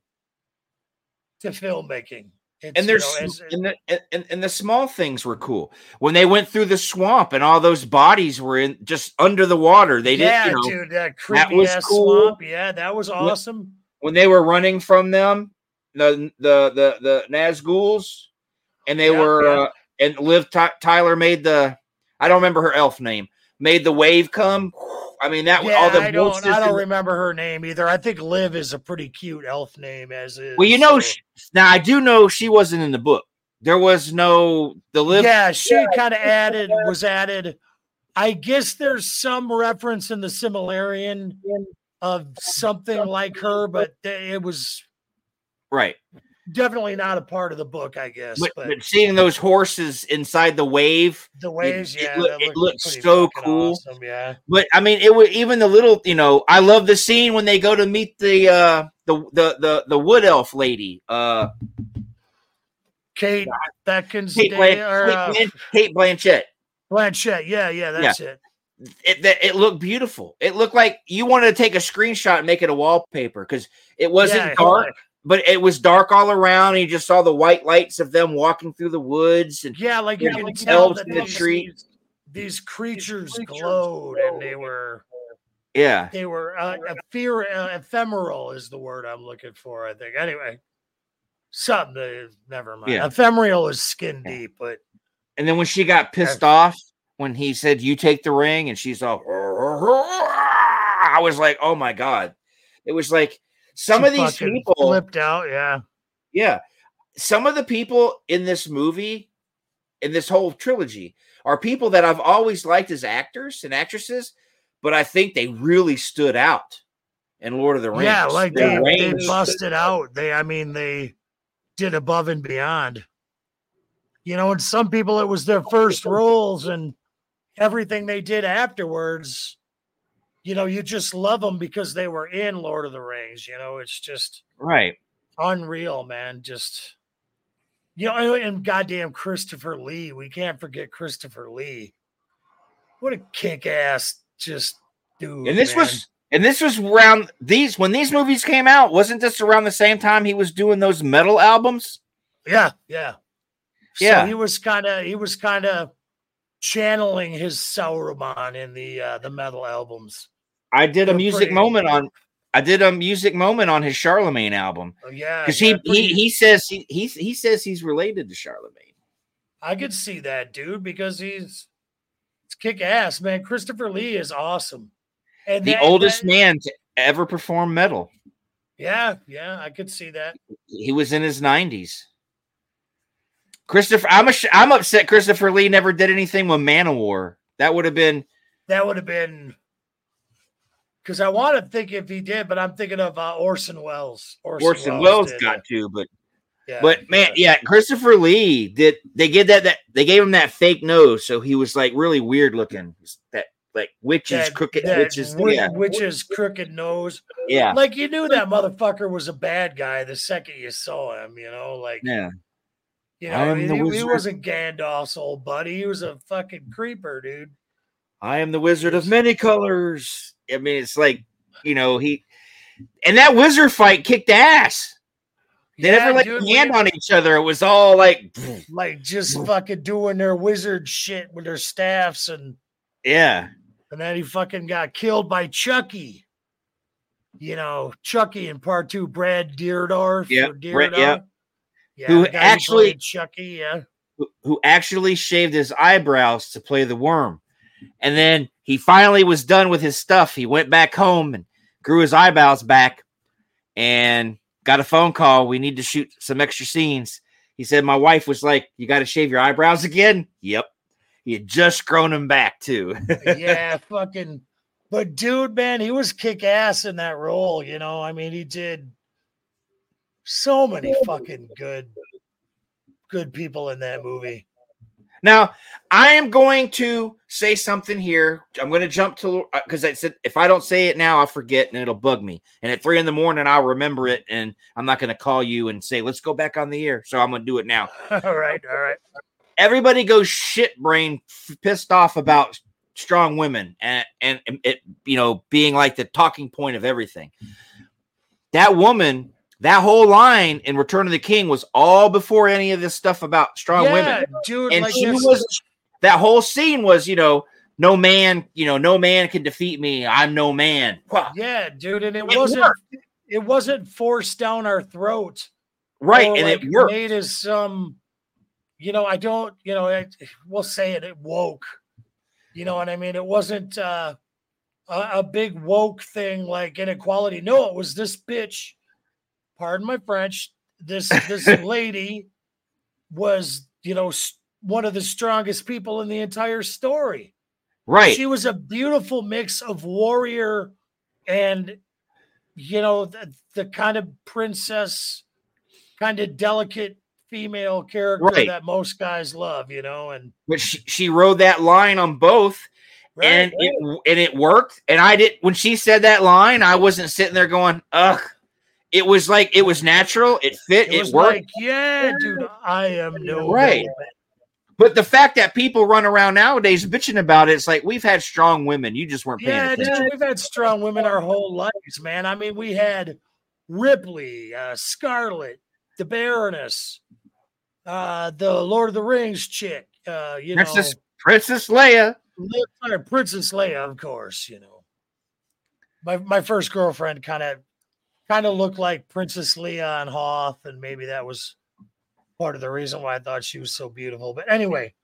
to filmmaking. It's, and there's you know, as, and, the, and, and the small things were cool when they went through the swamp and all those bodies were in just under the water. They yeah, didn't, you know, dude, that creepy that was ass cool. swamp. Yeah, that was awesome. When, when they were running from them, the the the, the Nazguls, and they yeah, were yeah. Uh, and Liv T- Tyler made the I don't remember her elf name made the wave come. I mean that yeah, all the I don't, I don't remember her name either. I think Liv is a pretty cute elf name as is. Well, you know, so. she, now I do know she wasn't in the book. There was no the Liv. Yeah, she yeah, kind of added was added. I guess there's some reference in the Silmarillion of something like her, but it was right. Definitely not a part of the book, I guess. But, but, but seeing those horses inside the wave, the waves, it, yeah, it, look, it looked so cool. Awesome, yeah. But I mean, it was even the little, you know. I love the scene when they go to meet the uh, the, the the the wood elf lady, uh, Kate Beckinsale, Kate, Blanch- or, uh, Kate Blanchett. Blanchett, yeah, yeah, that's yeah. it. It, it looked beautiful. It looked like you wanted to take a screenshot and make it a wallpaper because it wasn't yeah, dark. But it was dark all around, and you just saw the white lights of them walking through the woods. And yeah, like you know, elves tell that in the trees. These, these creatures glowed, glowed, and they were, yeah, they were uh, ephemeral, uh, ephemeral is the word I'm looking for, I think. Anyway, something. To, never mind. Yeah. Ephemeral is skin deep, but. And then when she got pissed uh, off when he said, "You take the ring," and she's all, I was like, "Oh my god!" It was like. Some she of these people flipped out, yeah, yeah. Some of the people in this movie, in this whole trilogy, are people that I've always liked as actors and actresses, but I think they really stood out in Lord of the Rings. Yeah, like they, they busted out. They, I mean, they did above and beyond. You know, and some people, it was their first roles and everything they did afterwards, you know, you just love them because they were in Lord of the Rings. You know, it's just right, unreal, man. Just, you know, and goddamn Christopher Lee. We can't forget Christopher Lee. What a kick-ass just dude. And this man. was and this was around these when these movies came out, wasn't this around the same time he was doing those metal albums? Yeah, yeah. Yeah. So he was kind of he was kind of channeling his Sauron in the uh, the metal albums. I did They're a music pretty- moment on I did a music moment on his Charlemagne album. Oh, yeah, because he, he he says he, he he says he's related to Charlemagne. I could see that, dude, because he's it's kick ass, man. Christopher Lee is awesome, and the that, oldest that, man to ever perform metal. Yeah, yeah, I could see that. He was in his nineties. Christopher, I'm a, I'm upset. Christopher Lee never did anything with Manowar. That would have been. That would have been. Because I want to think if he did, but I'm thinking of uh, Orson Welles. Orson, Orson Welles, Welles did, got yeah. to, but yeah, but man, yeah. yeah, Christopher Lee did. They gave that that they gave him that fake nose, so he was like really weird looking. That like witches that, crooked that witches, w- yeah. witches crooked nose. Yeah, like you knew that motherfucker was a bad guy the second you saw him. You know, like yeah, you know, I mean, he, he wasn't Gandalf's old buddy. He was a fucking creeper, dude. I am the wizard of many colors. I mean, it's like, you know, he and that wizard fight kicked ass. They yeah, never like dude, hand we, on each other. It was all like, like just fucking doing their wizard shit with their staffs and yeah. And then he fucking got killed by Chucky. You know, Chucky in part two, Brad Deardorff. Yeah, Deardorff. Yeah. yeah, who actually Chucky? Yeah, who, who actually shaved his eyebrows to play the worm. And then he finally was done with his stuff. He went back home and grew his eyebrows back and got a phone call. We need to shoot some extra scenes. He said, my wife was like, you got to shave your eyebrows again? Yep. He had just grown them back too. yeah, fucking. But dude, man, he was kick ass in that role. You know, I mean, he did so many fucking good, good people in that movie. Now, I am going to say something here. I'm going to jump to – because I said if I don't say it now, I'll forget, and it'll bug me. And at three in the morning, I'll remember it, and I'm not going to call you and say, let's go back on the air. So I'm going to do it now. All right, all right. Everybody goes shit brain pissed off about strong women and, and it, you know, being like the talking point of everything. That woman – that whole line in Return of the King was all before any of this stuff about strong yeah, women. Dude, and like she was, that whole scene was, you know, no man, you know, no man can defeat me. I'm no man. Yeah, dude. And it, it wasn't, worked. It wasn't forced down our throat. Right. And like it worked. Made us some, um, you know, I don't, you know, I, we'll say it, it woke, you know what I mean? It wasn't uh, a, a big woke thing like inequality. No, it was this bitch. Pardon my French. This this lady was, you know, one of the strongest people in the entire story. Right. She was a beautiful mix of warrior and, you know, the, the kind of princess, kind of delicate female character right. that most guys love, you know. And but she, she rode that line on both. Right. And it and it worked. And I did when she said that line, I wasn't sitting there going, ugh. It was like it was natural. It fit. It, it worked. Like, yeah, dude, I am no right. Man. But the fact that people run around nowadays bitching about it, it's like we've had strong women. You just weren't paying yeah, attention. Yeah, we've had strong women our whole lives, man. I mean, we had Ripley, uh, Scarlet, the Baroness, uh, the Lord of the Rings chick. Uh, you Princess, know, Princess Leia. Princess Leia, of course. You know, my my first girlfriend kind of. Kind of looked like Princess Leia on Hoth, and maybe that was part of the reason why I thought she was so beautiful. But anyway,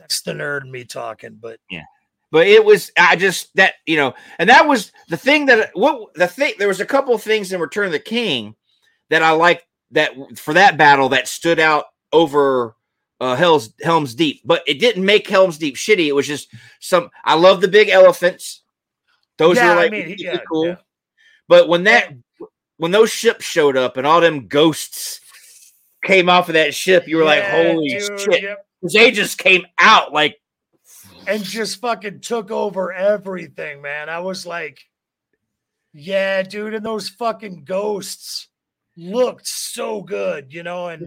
that's the nerd in me talking. But yeah, but it was I just that you know, and that was the thing that what the thing. There was a couple of things in Return of the King that I liked that for that battle that stood out over uh, Helm's Helm's Deep, but it didn't make Helm's Deep shitty. It was just some. I love the big elephants. Those yeah, were like I mean, yeah, cool. Yeah. But when that when those ships showed up and all them ghosts came off of that ship, you were yeah, like, holy dude, shit. Yep. They just came out like and just fucking took over everything, man. I was like, yeah, dude, and those fucking ghosts looked so good, you know. And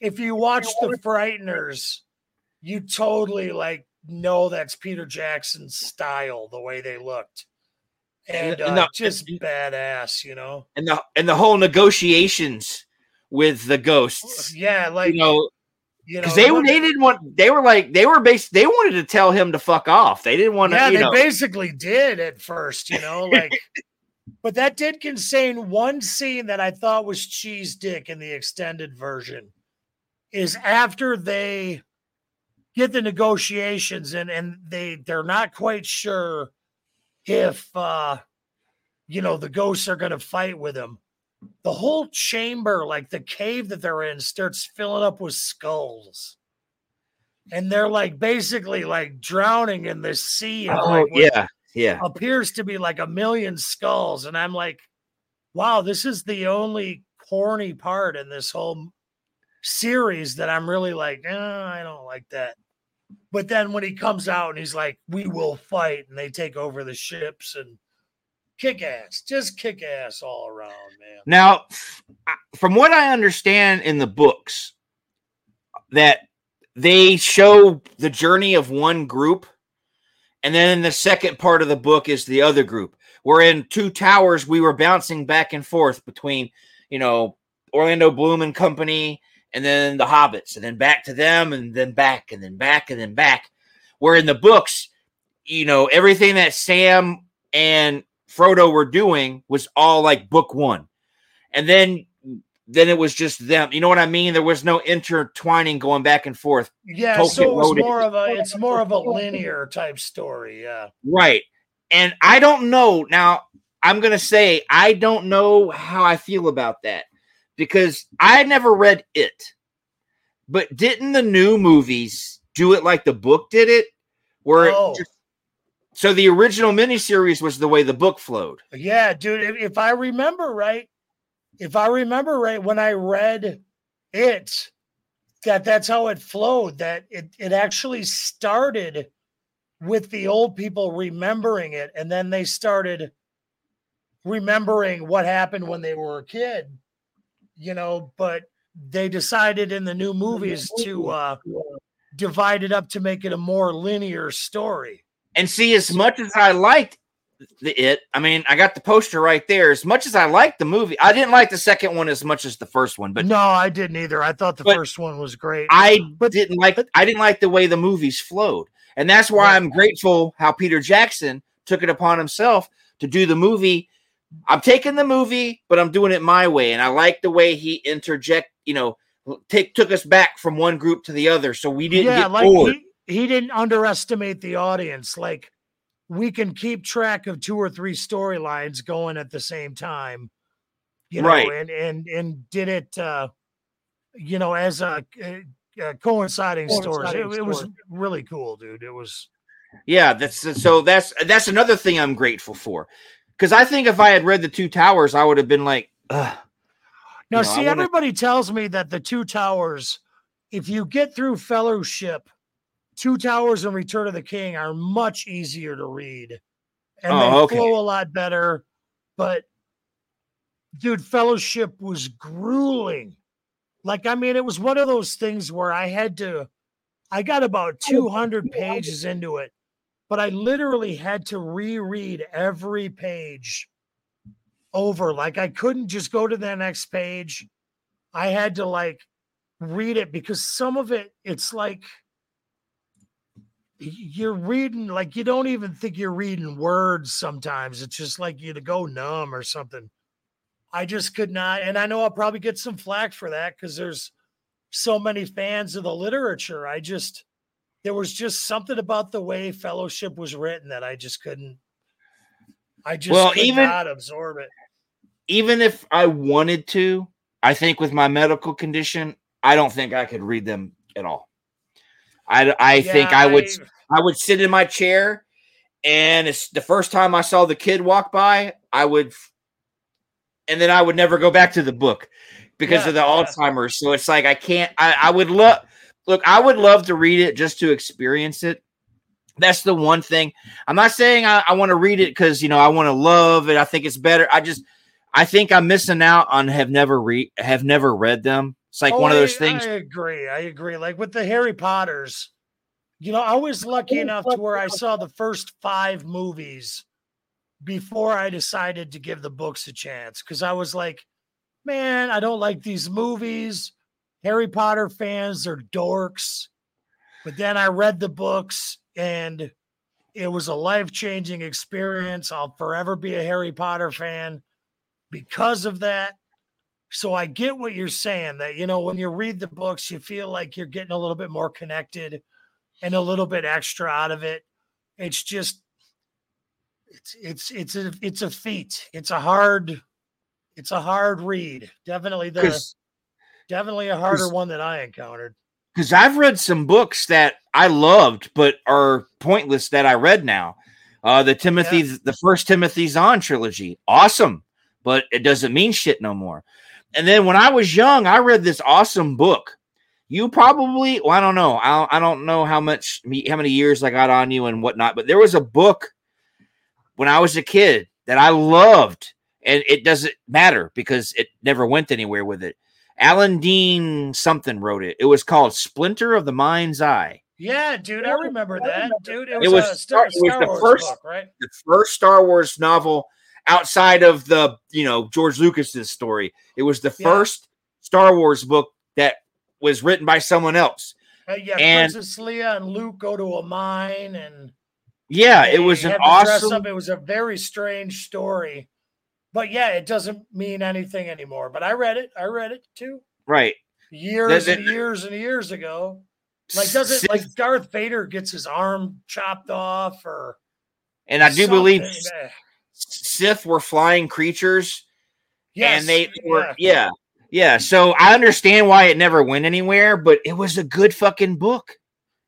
if you watch The Frighteners, you totally like know that's Peter Jackson's style, the way they looked. And, uh, and the, just and, badass, you know. And the and the whole negotiations with the ghosts. Yeah, like you know, you know, they, they didn't want, they were like, they were based, they wanted to tell him to fuck off. They didn't want to, yeah, you they know. basically did at first, you know, like, but that did contain one scene that I thought was cheese dick in the extended version is after they get the negotiations and, and they, they're not quite sure if, uh, you know, the ghosts are going to fight with him. The whole chamber, like the cave that they're in, starts filling up with skulls. And they're like basically like drowning in this sea. Of, oh, like, yeah. Yeah. Appears to be like a million skulls. And I'm like, wow, this is the only corny part in this whole series that I'm really like, eh, I don't like that. But then when he comes out and he's like, we will fight. And they take over the ships and kick ass, just kick ass all around, man. Now, from what I understand in the books, that they show the journey of one group, and then in the second part of the book is the other group. We're in Two Towers. We were bouncing back and forth between, you know, Orlando Bloom and company, and then the Hobbits, and then back to them, and then back, and then back, and then back. Where in the books, you know, everything that Sam and Frodo were doing was all like book one. And then then it was just them. You know what I mean? There was no intertwining going back and forth. Yeah, Tolkien so it was more it. of a it's more of a linear type story, yeah. Right. And I don't know. Now, I'm going to say I don't know how I feel about that because I never read it. But didn't the new movies do it like the book did it? Where oh. it just So the original miniseries was the way the book flowed. Yeah, dude. If, if I remember right, if I remember right, when I read it, that that's how it flowed. That it, it actually started with the old people remembering it. And then they started remembering what happened when they were a kid, you know, but they decided in the new movies to uh, divide it up to make it a more linear story. And see, as much as I liked the it, I mean, I got the poster right there. As much as I liked the movie, I didn't like the second one as much as the first one. But no, I didn't either. I thought the first one was great. I but, didn't like I didn't like the way the movies flowed, and that's why I'm grateful how Peter Jackson took it upon himself to do the movie. I'm taking the movie, but I'm doing it my way, and I like the way he interject. You know, take took us back from one group to the other, so we didn't yeah, get like bored. He- He didn't underestimate the audience. Like, we can keep track of two or three storylines going at the same time, you know, right. and, and, and did it, uh, you know, as a, a coinciding, coinciding story. It, it was really cool, dude. It was. Yeah. That's so that's, that's another thing I'm grateful for. Cause I think if I had read the Two Towers, I would have been like, ugh. Now, you know, see, wanna... everybody tells me that the Two Towers, if you get through Fellowship, Two Towers and Return of the King are much easier to read, and oh, they okay. flow a lot better. But, dude, Fellowship was grueling. Like, I mean, it was one of those things where I had to, I got about two hundred pages into it, but I literally had to reread every page over. Like, I couldn't just go to the next page. I had to, like, read it because some of it, it's like, you're reading like you don't even think you're reading words sometimes. It's just like you to go numb or something. I just could not. And I know I'll probably get some flack for that because there's so many fans of the literature. I just, there was just something about the way Fellowship was written that I just couldn't, I just well, could even, not absorb it. Even if I wanted to, I think with my medical condition, I don't think I could read them at all. I, I yeah, think I would I, I would sit in my chair And it's the first time I saw the kid walk by, I would, and then I would never go back to the book because yeah, of the yeah. Alzheimer's. So it's like, I can't, I, I would love, look, I would love to read it just to experience it. That's the one thing. I'm not saying I, I want to read it because, you know, I want to love it. I think it's better. I just, I think I'm missing out on have never read, have never read them. It's like oh, one of those I, things. I agree. I agree. Like with the Harry Potters, you know, I was lucky enough to where I saw the first five movies before I decided to give the books a chance. Cause I was like, man, I don't like these movies. Harry Potter fans are dorks. But then I read the books and it was a life-changing experience. I'll forever be a Harry Potter fan because of that. So I get what you're saying, that, you know, when you read the books, you feel like you're getting a little bit more connected and a little bit extra out of it. It's just, it's, it's, it's a, it's a feat. It's a hard, it's a hard read. Definitely the, definitely a harder one that I encountered. Cause I've read some books that I loved, but are pointless that I read now. Uh, the Timothy, yeah. the first Timothy Zahn trilogy. Awesome. But it doesn't mean shit no more. And then when I was young, I read this awesome book. You probably, well, I don't know. I, I don't know how much, how many years I got on you and whatnot, but there was a book when I was a kid that I loved, and it doesn't matter because it never went anywhere with it. Alan Dean something wrote it. It was called Splinter of the Mind's Eye. Yeah, dude, I remember that, dude. It was, it was, a Star, Star it was the Wars first, book, right? The first Star Wars novel outside of the, you know, George Lucas's story. It was the yeah. first Star Wars book that was written by someone else. Uh, yeah, and Princess Leia and Luke go to a mine, and yeah, it was an awesome. It was a very strange story, but yeah, it doesn't mean anything anymore. But I read it. I read it too. Right. Years that, that, and years and years ago. Like doesn't since, like Darth Vader gets his arm chopped off, or and I do something. believe Sith were flying creatures. Yes, and they were yeah. yeah. Yeah, so I understand why it never went anywhere, but it was a good fucking book.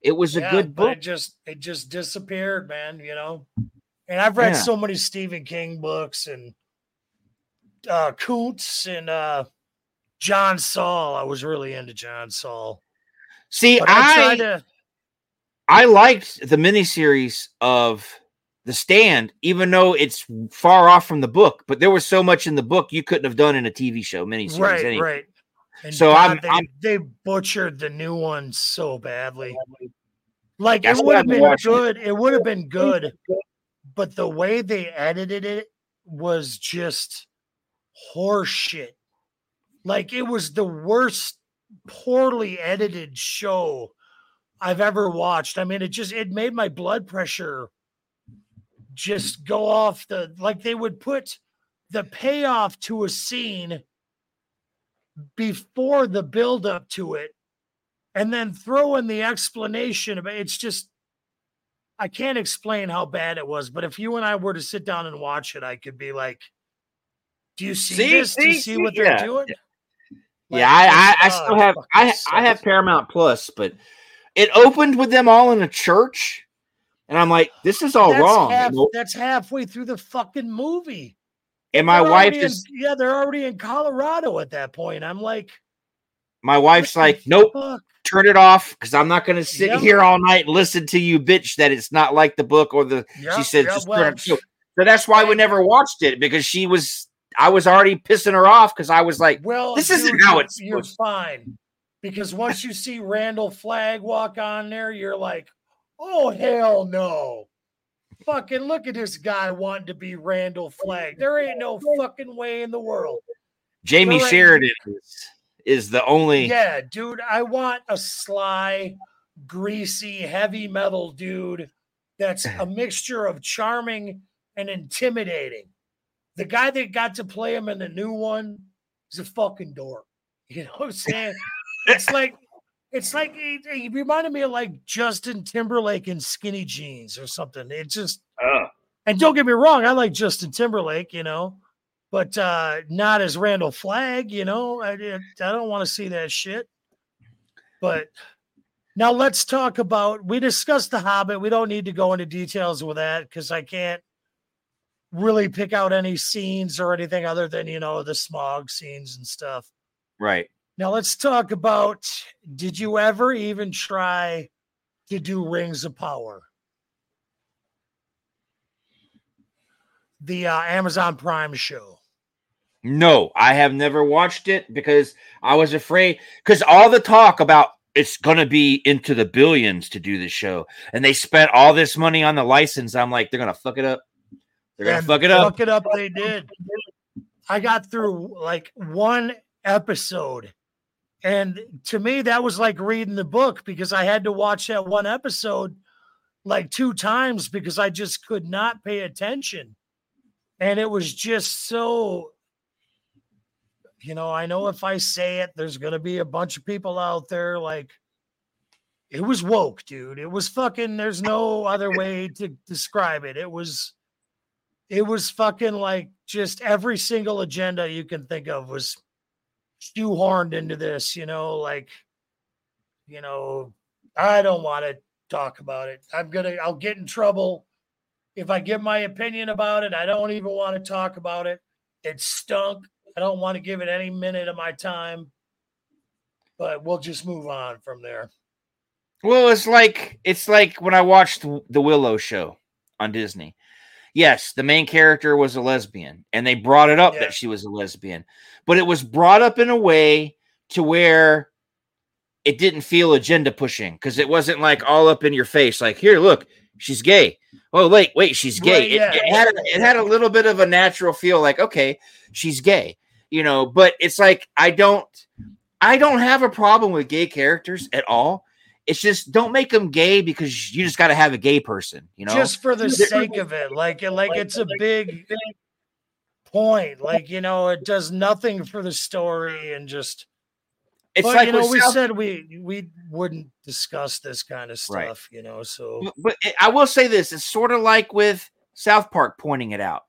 It was a yeah, good book. It just it just disappeared, man, you know. And I've read yeah. so many Stephen King books and uh Coots and uh John Saul. I was really into John Saul. See, but I I, to... I liked the miniseries of The Stand, even though it's far off from the book, but there was so much in the book you couldn't have done in a T V show miniseries. Right, anyway. right. And so God, I'm, they, I'm, they butchered the new one so badly. Like it would have been good. It. it would have been good, but the way they edited it was just horseshit. Like it was the worst poorly edited show I've ever watched. I mean, it just it made my blood pressure just go off the, like they would put the payoff to a scene before the build up to it and then throw in the explanation about it's just, I can't explain how bad it was, but if you and I were to sit down and watch it, I could be like, do you see, see this? See, do you see, see what yeah. they're doing? Yeah. Like, yeah I, I, I still have, I, I have Paramount Plus, but it opened with them all in a church. And I'm like, this is all that's wrong. Half, that's halfway through the fucking movie. And my they're wife is. In, yeah, they're already in Colorado at that point. I'm like. My wife's like, nope, fuck? turn it off. Because I'm not going to sit yep. here all night and listen to you, bitch, that it's not like the book or the. Yep, she said. Yep, just well, turn it off. So that's why we never watched it. Because she was. I was already pissing her off. Because I was like, well, this dude, isn't how it's. You're fine. Because once you see Randall Flagg walk on there, you're like. Oh, hell no. Fucking look at this guy wanting to be Randall Flagg. There ain't no fucking way in the world. Jamie Sheridan is the only. Yeah, dude, I want a sly, greasy, heavy metal dude that's a mixture of charming and intimidating. The guy that got to play him in the new one is a fucking dork. You know what I'm saying? It's like. It's like he, he reminded me of like Justin Timberlake in skinny jeans or something. It just uh. and don't get me wrong, I like Justin Timberlake, you know, but uh, not as Randall Flagg, you know. I I don't want to see that shit. But Now let's talk about, we discussed The Hobbit. We don't need to go into details with that because I can't really pick out any scenes or anything other than, you know, the smog scenes and stuff. Right. Now let's talk about, did you ever even try to do Rings of Power? The uh, Amazon Prime show. No, I have never watched it because I was afraid, because all the talk about it's going to be into the billions to do this show, and they spent all this money on the license. I'm like, they're going to fuck it up. They're going to fuck it up. Fuck it up. They did. I got through like one episode, and to me, that was like reading the book, because I had to watch that one episode like two times because I just could not pay attention. And it was just so, you know, I know if I say it, there's going to be a bunch of people out there like, it was woke, dude. It was fucking, there's no other way to describe it. It was, it was fucking like just every single agenda you can think of was shoehorned into this, you know, like, you know, I don't want to talk about it. I'm going to, I'll get in trouble if I give my opinion about it. I don't even want to talk about it. It stunk. I don't want to give it any minute of my time, but we'll just move on from there. Well, it's like, it's like when I watched the Willow show on Disney. Yes, the main character was a lesbian, and they brought it up yeah. that she was a lesbian, but it was brought up in a way to where it didn't feel agenda pushing, because it wasn't like all up in your face. Like, here, look, she's gay. Oh, wait, wait, she's gay. Right, yeah. it, it, had a, it had a little bit of a natural feel like, okay, she's gay, you know, but it's like, I don't, I don't have a problem with gay characters at all. It's just, don't make them gay because you just got to have a gay person, you know, just for the sake of it. Like, like it's a big, big point. Like, you know, it does nothing for the story, and just, it's but, like, you know, we South- said we we wouldn't discuss this kind of stuff, right. you know, so. But, but it, I will say this. It's sort of like with South Park pointing it out,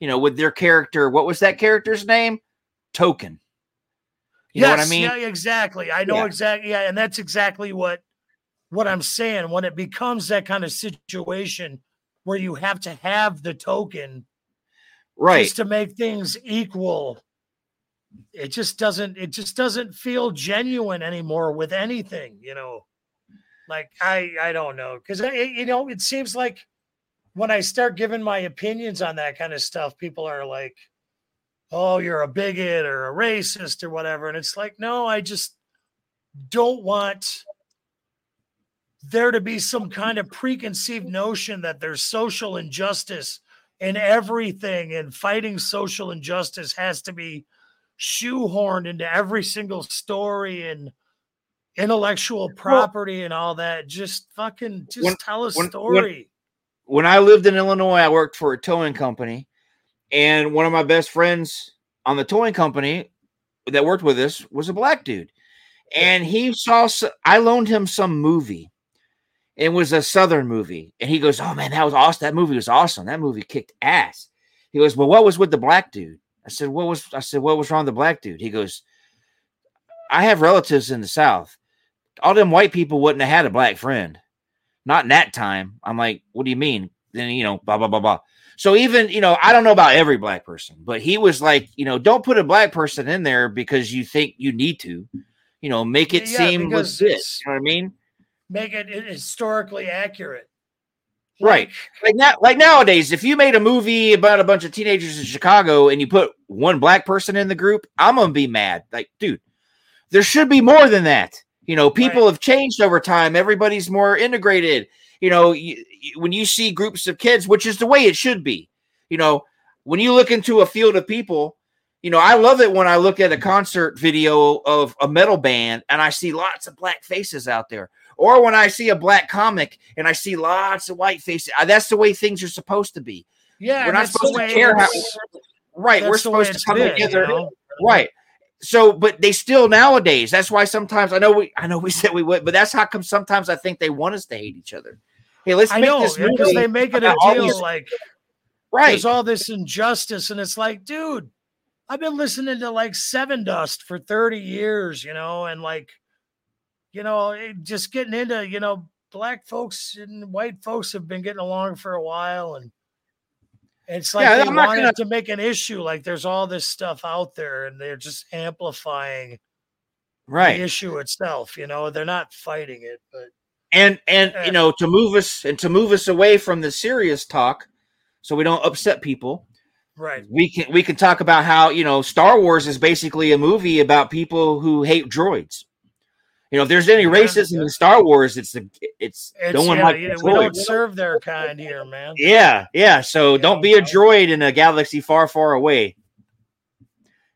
you know, with their character. What was that character's name? Token. You yes, know what I mean? Yeah, exactly. I know yeah. exactly. Yeah, and that's exactly what, what I'm saying. When it becomes that kind of situation where you have to have the token. Right. Just to make things equal. It just doesn't, it just doesn't feel genuine anymore with anything, you know, like I, I don't know. Cause I, you know, it seems like when I start giving my opinions on that kind of stuff, people are like, oh, you're a bigot or a racist or whatever. And it's like, no, I just don't want there to be some kind of preconceived notion that there's social injustice in everything, and fighting social injustice has to be shoehorned into every single story and intellectual property well, and all that. Just fucking just when, tell a when, story. When, when I lived in Illinois, I worked for a towing company, and one of my best friends on the towing company that worked with us was a black dude, and he saw I loaned him some movie. It was a Southern movie, and he goes, "Oh man, that was awesome. That movie was awesome. That movie kicked ass." He goes, "Well, what was with the black dude?" I said, what was, I said, what was wrong with the black dude? He goes, I have relatives in the South. All them white people wouldn't have had a black friend. Not in that time. I'm like, what do you mean? Then, you know, blah, blah, blah, blah. So even, you know, I don't know about every black person, but he was like, you know, don't put a black person in there because you think you need to, you know, make it yeah, seem legit. You know what I mean? Make it historically accurate. Right. Like now, like nowadays, if you made a movie about a bunch of teenagers in Chicago and you put one black person in the group, I'm going to be mad. Like, dude, there should be more than that. You know, people right. have changed over time. Everybody's more integrated. You know, you, you, when you see groups of kids, which is the way it should be, you know, when you look into a field of people, you know, I love it when I look at a concert video of a metal band and I see lots of black faces out there. Or when I see a black comic and I see lots of white faces, that's the way things are supposed to be. Yeah, we're not supposed to care how. Right, we're supposed to come together. You know? Right. So, but they still nowadays. That's why sometimes I know we, I know we said we would, but that's how come sometimes I think they want us to hate each other. Hey, let's make this movie. Because they make it a deal, like, right? There's all this injustice, and it's like, dude, I've been listening to like Seven Dust for thirty years, you know, and like. you know, just getting into, you know, black folks and white folks have been getting along for a while, and it's like yeah, they wanted gonna... to make an issue. Like there's all this stuff out there, and they're just amplifying right. the issue itself. You know, they're not fighting it, but and and uh, you know, to move us and to move us away from the serious talk, so we don't upset people. Right. We can we can talk about how, you know, Star Wars is basically a movie about people who hate droids. You know, if there's any racism yeah. in Star Wars, it's the it's, it's no one yeah, like yeah, we don't serve their kind here, man. Yeah, yeah. So yeah, don't be a droid in a galaxy far, far away.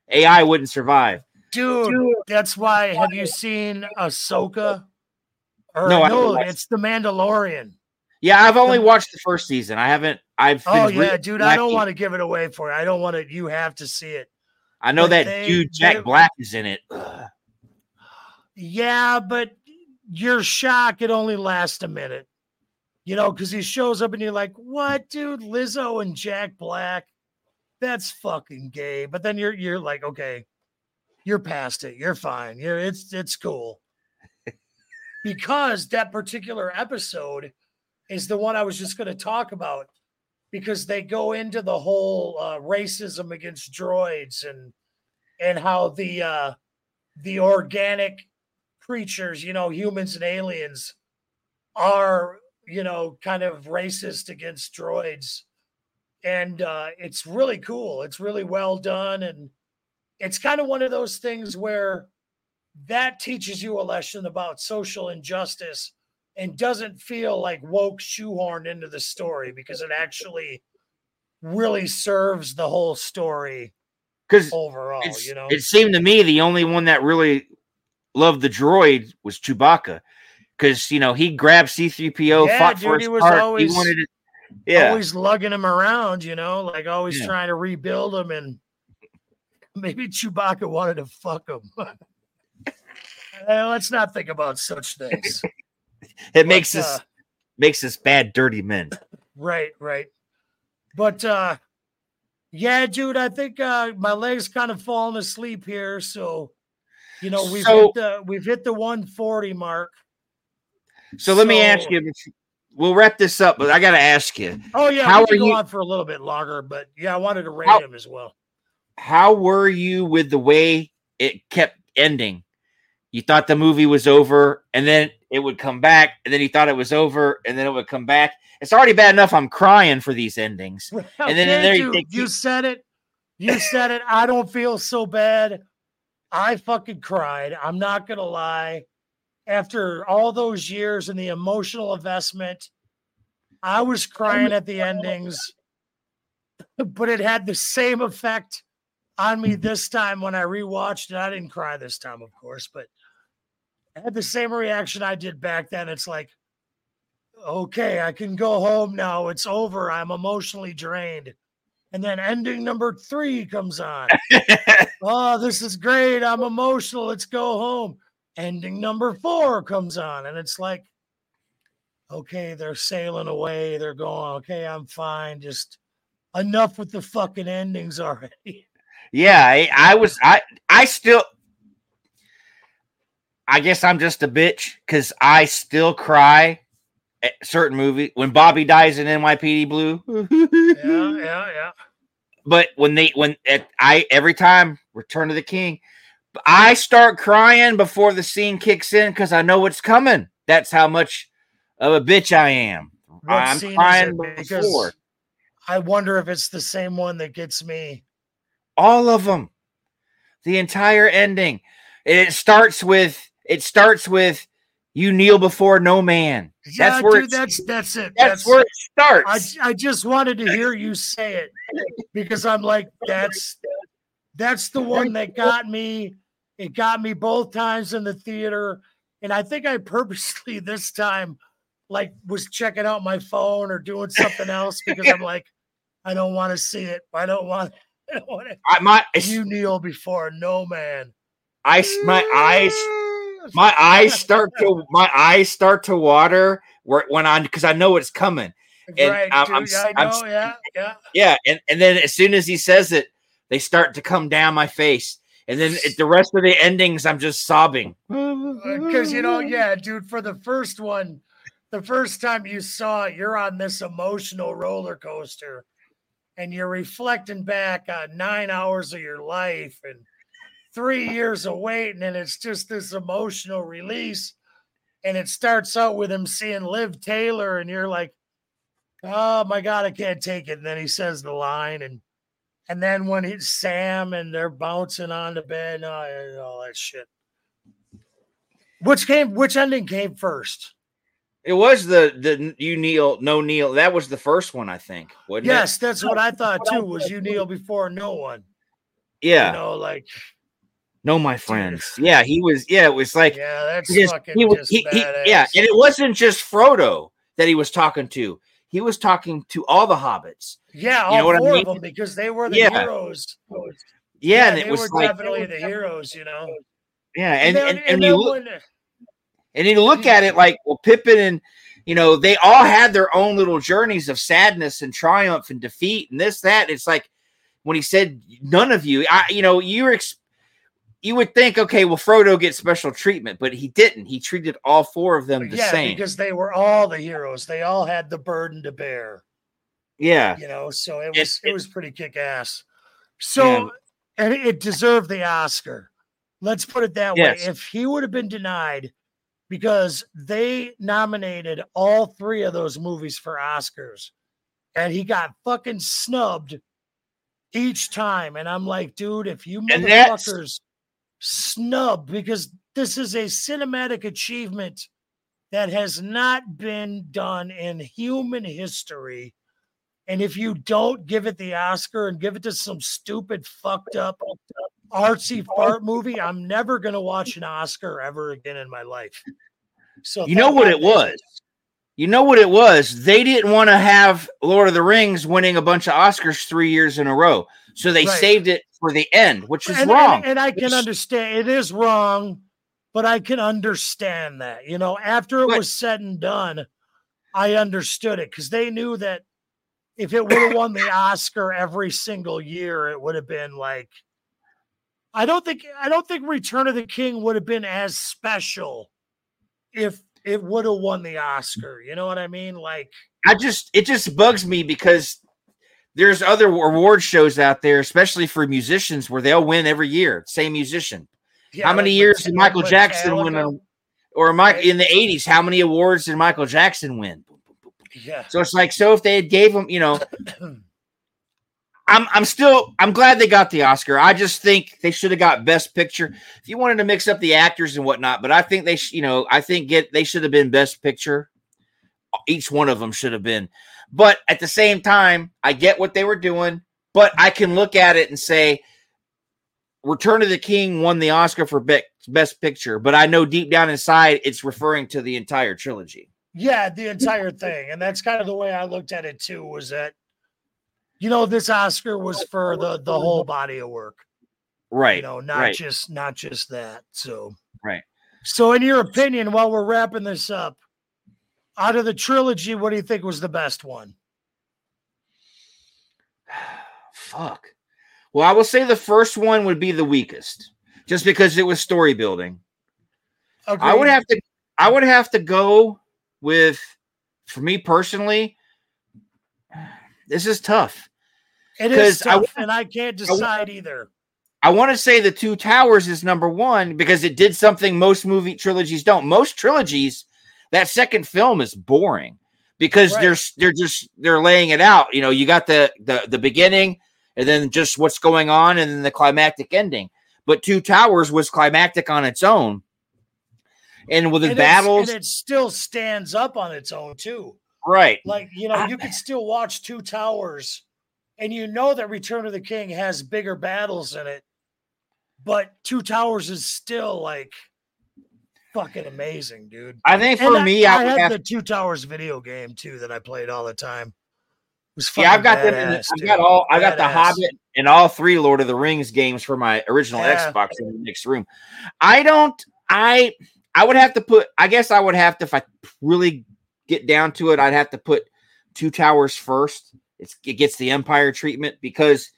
A I wouldn't survive, dude. dude. That's why. Have you seen Ahsoka? Or, no, no I it's The Mandalorian. Yeah, I've only watched the first season. I haven't. I've. Oh yeah, dude. I don't want to give it away for you. I don't want to. You have to see it. I know but that dude Jack Black is in it. Ugh. Yeah, but your shock, it only lasts a minute, you know, because he shows up and you're like, what, dude? Lizzo and Jack Black, that's fucking gay. But then you're you're like, okay, you're past it. You're fine. You're it's it's cool. Because that particular episode is the one I was just going to talk about, because they go into the whole uh, racism against droids and and how the uh, the organic creatures, you know, humans and aliens are, you know, kind of racist against droids. And uh, it's really cool. It's really well done. And it's kind of one of those things where that teaches you a lesson about social injustice and doesn't feel like woke shoehorned into the story, because it actually really serves the whole story overall. You know, it seemed to me the only one that really loved the droid was Chewbacca, because, you know, he grabbed C three P O, yeah, fought dude, for his he was heart. Always, he wanted it, yeah. always lugging him around, you know, like always yeah. trying to rebuild him, and maybe Chewbacca wanted to fuck him. Let's not think about such things. it but, makes us uh, makes us bad, dirty men. Right, right. But uh, yeah, dude, I think uh, my leg's kind of falling asleep here, so. You know, we've so, hit the we've hit the one forty mark. So, so let me ask you. We'll wrap this up, but I got to ask you. Oh yeah, how we can are go you, on for a little bit longer, but yeah, I wanted to rate how, him as well. How were you with the way it kept ending? You thought the movie was over, and then it would come back, and then you thought it was over, and then it would come back. It's already bad enough I'm crying for these endings, well, and then and there you, you, think, you said it. You said it. I don't feel so bad. I fucking cried. I'm not going to lie. After all those years and the emotional investment, I was crying at the endings, but it had the same effect on me this time when I rewatched it. I didn't cry this time, of course, but I had the same reaction I did back then. It's like, okay, I can go home now. It's over. I'm emotionally drained. And then ending number three comes on. Oh, this is great. I'm emotional. Let's go home. Ending number four comes on. And it's like, okay, they're sailing away. They're going, okay, I'm fine. Just enough with the fucking endings already. Yeah, I, I was, I, I still, I guess I'm just a bitch, because I still cry at certain movie. When Bobby dies in N Y P D Blue. yeah, yeah, yeah. But when they, when at, I, every time Return of the King, I start crying before the scene kicks in, because I know what's coming. That's how much of a bitch I am. What I'm crying before. I wonder if it's the same one that gets me. All of them, the entire ending. It starts with, it starts with, you kneel before no man. Yeah, that's where dude, that's that's it. That's, that's where it starts. I, I just wanted to hear you say it, because I'm like, that's that's the one that got me. It got me both times in the theater, and I think I purposely this time, like, was checking out my phone or doing something else, because I'm like, I don't want to see it. I don't want. I don't want it. I, my, you kneel before no man. I my eyes. My eyes start to my eyes start to water when I because I know it's coming, and right, I'm, dude, I'm, I know, I'm yeah, yeah, yeah, and, and then as soon as he says it, they start to come down my face, And then the rest of the endings, I'm just sobbing. Because, you know, yeah, dude, for the first one, the first time you saw it, you're on this emotional roller coaster and you're reflecting back on nine hours of your life and three years of waiting. And it's just this emotional release. And it starts out with him seeing Liv Taylor and you're like, oh my God, I can't take it. And then he says the line, and And then when it's Sam and they're bouncing on the bed and all that shit. Which came? Which ending came first? It was the the you kneel, no kneel. That was the first one, I think. Wasn't yes, it? That's what I thought too. Was you kneel before no one? Yeah, you know, like no, my friends. Yeah, he was. Yeah, it was like yeah, that's just, fucking he was, just he, he, yeah, and it wasn't just Frodo that he was talking to. He was talking to all the hobbits. Yeah, all you know what four I mean? Of them, because they were the yeah. heroes. Yeah, yeah, and it they was were like, definitely the heroes, you know. Yeah, and and, and, and, and you look, and you look at it like, well, Pippin and, you know, they all had their own little journeys of sadness and triumph and defeat and this, that. It's like when he said, none of you, I, you know, you were ex- you would think, okay, well, Frodo gets special treatment, but he didn't. He treated all four of them the yeah, same. Because they were all the heroes. They all had the burden to bear. Yeah. You know, so it was it, it was pretty kick-ass. So, yeah. And it deserved the Oscar. Let's put it that yes. way. If he would have been denied, because they nominated all three of those movies for Oscars, and he got fucking snubbed each time. And I'm like, dude, if you motherfuckers snub, because this is a cinematic achievement that has not been done in human history. And if you don't give it the Oscar and give it to some stupid, fucked up, artsy fart movie, I'm never going to watch an Oscar ever again in my life. So you know what it was? You know what it was? They didn't want to have Lord of the Rings winning a bunch of Oscars three years in a row. So they right. saved it for the end, which is and, wrong. And, and I can understand. It is wrong, but I can understand that. You know, after it but, was said and done, I understood it because they knew that if it would have won the Oscar every single year, it would have been like, I don't think, I don't think Return of the King would have been as special if it would have won the Oscar. You know what I mean? Like, I just, it just bugs me because there's other award shows out there, especially for musicians, where they'll win every year. Same musician. Yeah, how many like, years did Michael like Jackson Metallica? win? A, or Mike in the eighties, how many awards did Michael Jackson win? Yeah. So it's like, so if they gave him, you know, I'm I'm still I'm glad they got the Oscar. I just think they should have got Best Picture. If you wanted to mix up the actors and whatnot, but I think they, sh- you know, I think get they should have been Best Picture. Each one of them should have been. But at the same time, I get what they were doing. But I can look at it and say, Return of the King won the Oscar for Be- Best Picture. But I know deep down inside, it's referring to the entire trilogy. Yeah, the entire thing. And that's kind of the way I looked at it too, was that, you know, this Oscar was for the, the whole body of work. Right. You know, not right. just not just that. So right. So in your opinion, while we're wrapping this up, out of the trilogy, what do you think was the best one? Fuck. Well, I will say the first one would be the weakest, just because it was story building. Okay. I would have to I would have to go with, for me personally, this is tough. It is tough, I, and I can't decide I, either. I want to say the Two Towers is number one because it did something most movie trilogies don't. Most trilogies, that second film is boring because right. they're they're just they're laying it out. You know, you got the the the beginning and then just what's going on and then the climactic ending. But Two Towers was climactic on its own. And with the and battles, and it still stands up on its own too, right? Like, you know, you can still watch Two Towers, and you know that Return of the King has bigger battles in it, but Two Towers is still like fucking amazing, dude. I think for and me, I, I, I had have... the Two Towers video game too that I played all the time. It was yeah, I've got them. In the, I've dude. got all. I got the Hobbit and all three Lord of the Rings games for my original yeah. Xbox in the next room. I don't. I. I would have to put, I guess I would have to, if I really get down to it, I'd have to put Two Towers first. It's, it gets the Empire treatment because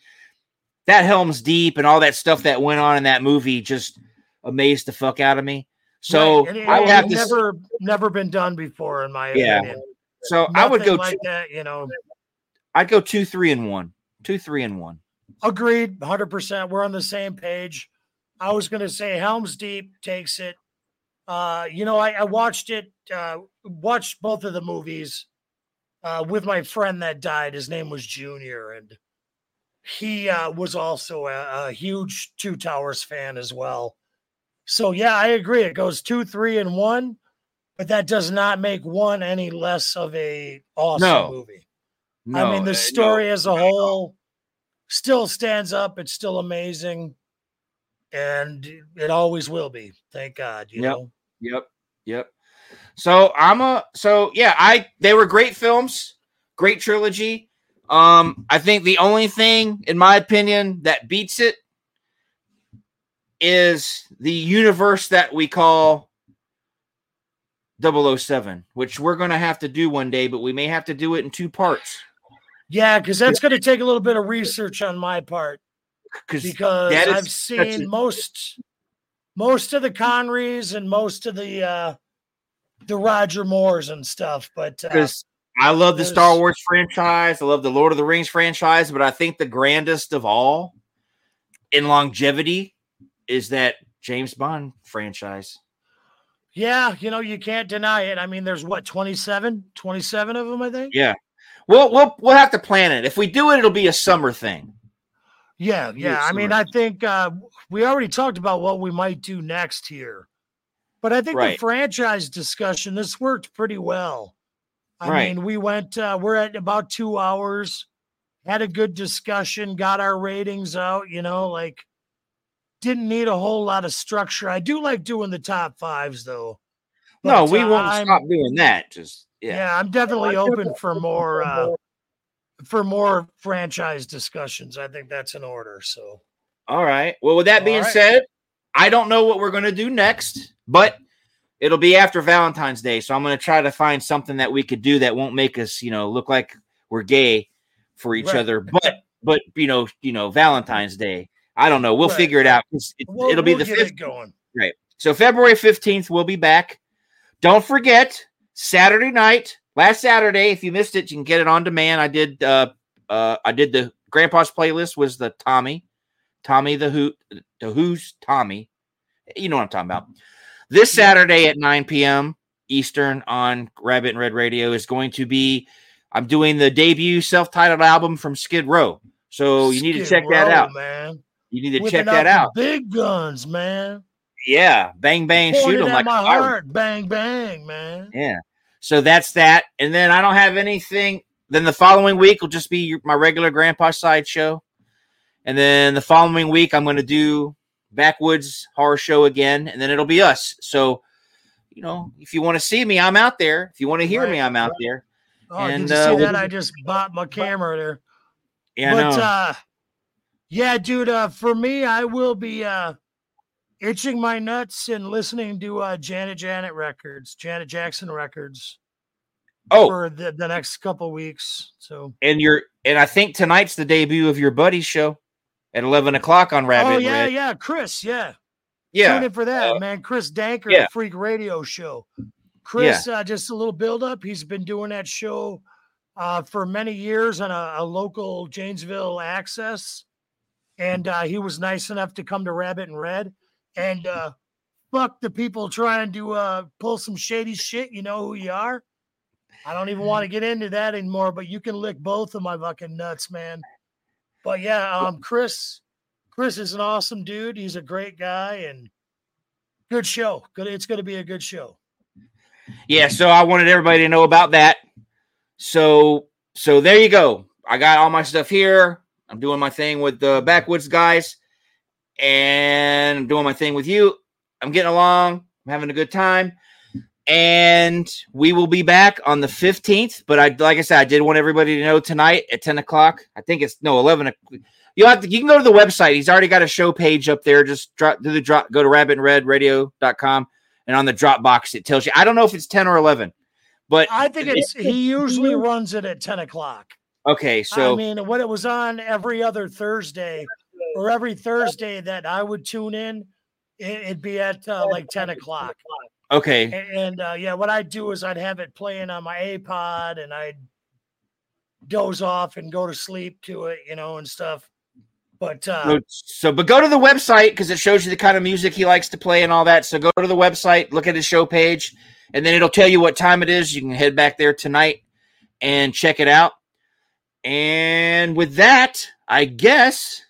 that Helm's Deep and all that stuff that went on in that movie just amazed the fuck out of me. So right. it, I would have to never, s- never been done before in my yeah. opinion. So Nothing I would go like two, that, you know. I'd go two, three, and one. Two, three, and one. Agreed, one hundred percent. We're on the same page. I was going to say Helm's Deep takes it. Uh, you know, I, I watched it, uh, watched both of the movies uh, with my friend that died. His name was Junior, and he uh, was also a, a huge Two Towers fan as well. So, yeah, I agree. It goes two, three, and one, but that does not make one any less of a awesome no. movie. No, I mean, the story no, as a whole still stands up. It's still amazing, and it always will be. Thank God, you yep, know. Yep, yep. So I'm a so yeah. I they were great films, great trilogy. Um, I think the only thing, in my opinion, that beats it is the universe that we call double oh seven, which we're going to have to do one day, but we may have to do it in two parts. Yeah, because that's going to take a little bit of research on my part. Because I've seen a- most most of the Connerys and most of the uh, the Roger Moores and stuff. But uh, I love the Star Wars franchise. I love the Lord of the Rings franchise. But I think the grandest of all in longevity is that James Bond franchise. Yeah, you know, you can't deny it. I mean, there's what, twenty-seven, twenty-seven of them, I think. Yeah. We'll, we'll, we'll have to plan it. If we do it, it'll be a summer thing. Yeah, yeah. I mean, I think uh, we already talked about what we might do next here. But I think right. the franchise discussion, this worked pretty well. I right. mean, we went, uh, we're at about two hours, had a good discussion, got our ratings out, you know, like. Didn't need a whole lot of structure. I do like doing the top fives, though. But, no, we won't uh, stop doing that. Just yeah, yeah I'm definitely I'm open for more uh, for more franchise discussions. I think that's in order. So, all right. Well, with that all being right. said, I don't know what we're going to do next, but it'll be after Valentine's Day. So I'm going to try to find something that we could do that won't make us, you know, look like we're gay for each right. other. But but you know you know Valentine's Day. I don't know. We'll right. figure it out. It's, it, we'll, it'll be we'll the fifteenth. It going. Right. So February fifteenth, we'll be back. Don't forget, Saturday night, last Saturday, if you missed it, you can get it on demand. I did uh, uh, I did the Grandpa's Playlist was the Tommy. Tommy the Who, the Who's Tommy. You know what I'm talking about. This Saturday at nine p.m. Eastern on Rabbit and Red Radio is going to be, I'm doing the debut self-titled album from Skid Row. So you Skid need to check Row, that out. Man. You need to Whipping check that out. Big guns, man. Yeah. Bang, bang, Pointed shoot them like my heart. Bang, bang, man. Yeah. So that's that. And then I don't have anything. Then the following week will just be my regular Grandpa Sideshow. And then the following week, I'm going to do Backwoods Horror Show again. And then it'll be us. So, you know, if you want to see me, I'm out there. If you want to hear right. me, I'm out there. Oh, and, did you uh, see that? I just bought my camera there. Yeah. But, I know. uh, Yeah, dude, uh, for me, I will be uh, itching my nuts and listening to uh, Janet Janet records, Janet Jackson records oh. for the, the next couple weeks. So, And you're, and I think tonight's the debut of your buddy show at eleven o'clock on Rabbit. Oh, yeah, Red. yeah, Chris, yeah. Yeah. Tune in for that, uh, man. Chris Danker, yeah. the Freak Radio Show. Chris, yeah. uh, just a little build-up. He's been doing that show uh, for many years on a, a local Janesville access. And uh, he was nice enough to come to Rabbit and Red. And uh, fuck the people trying to uh, pull some shady shit. You know who you are. I don't even want to get into that anymore, but you can lick both of my fucking nuts, man. But yeah, um, Chris, Chris is an awesome dude. He's a great guy and good show. Good, it's going to be a good show. Yeah, so I wanted everybody to know about that. So, so there you go. I got all my stuff here. I'm doing my thing with the Backwoods guys, and I'm doing my thing with you. I'm getting along. I'm having a good time, and we will be back on the fifteenth. But I, like I said, I did want everybody to know tonight at ten o'clock. I think it's no eleven o'clock. You have to. You can go to the website. He's already got a show page up there. Just drop do the drop. Go to rabbit and red radio dot com, and on the Dropbox it tells you. I don't know if it's ten or eleven, but I think it's. He usually runs it at ten o'clock. Okay, so I mean, when it was on every other Thursday, or every Thursday that I would tune in, it'd be at uh, like ten o'clock. Okay. And, and uh, yeah, what I'd do is I'd have it playing on my iPod and I'd doze off and go to sleep to it, you know, and stuff. But uh, so, so, but go to the website because it shows you the kind of music he likes to play and all that. So go to the website, look at his show page, and then it'll tell you what time it is. You can head back there tonight and check it out. And with that, I guess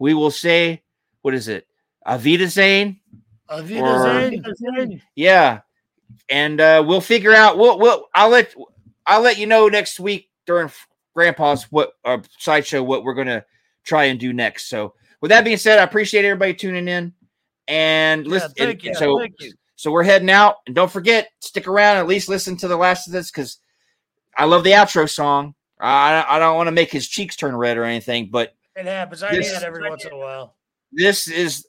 we will say, what is it? Avida Zane. Avida Zane. Yeah, and uh, we'll figure out. We'll, we'll. I'll let. I'll let you know next week during Grandpa's what uh, sideshow what we're gonna try and do next. So with that being said, I appreciate everybody tuning in and listen. Yeah, thank you. So, thank you. So we're heading out, and don't forget, stick around. At least listen to the last of this because I love the outro song. I I don't want to make his cheeks turn red or anything, but it happens. I this, do that every once in a while. This is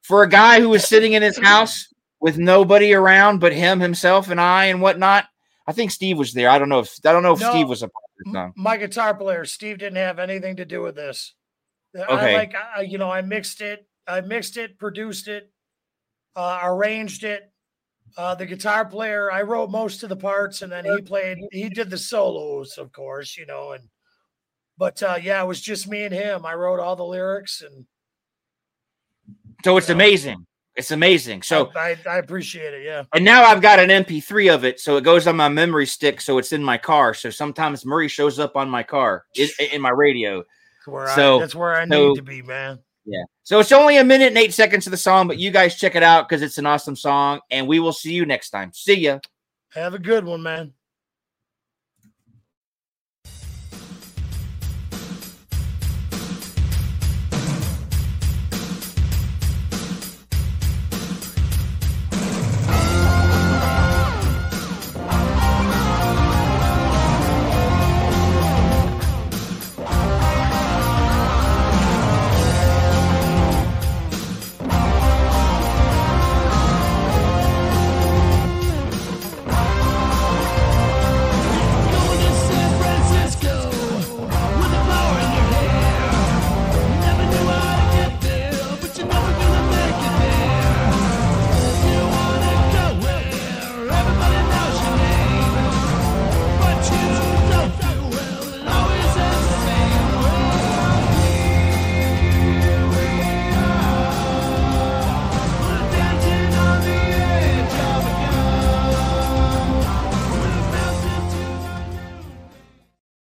for a guy who is sitting in his house with nobody around but him, himself, and I, and whatnot. I think Steve was there. I don't know if I don't know if no, Steve was a part of the song. My guitar player, Steve, didn't have anything to do with this. Okay. I like I, you know, I mixed it, I mixed it, produced it, uh, arranged it. Uh, the guitar player, I wrote most of the parts, and then he played. He did the solos, of course, you know. And but uh, yeah, it was just me and him. I wrote all the lyrics, and so it's amazing. Know. It's amazing. So I, I, I appreciate it. Yeah. And now I've got an M P three of it, so it goes on my memory stick, so it's in my car. So sometimes Murray shows up on my car in, in my radio. Where so I, that's where I so, need to be, man. Yeah. So it's only a minute and eight seconds of the song, but you guys check it out because it's an awesome song, and we will see you next time. See ya. Have a good one, man.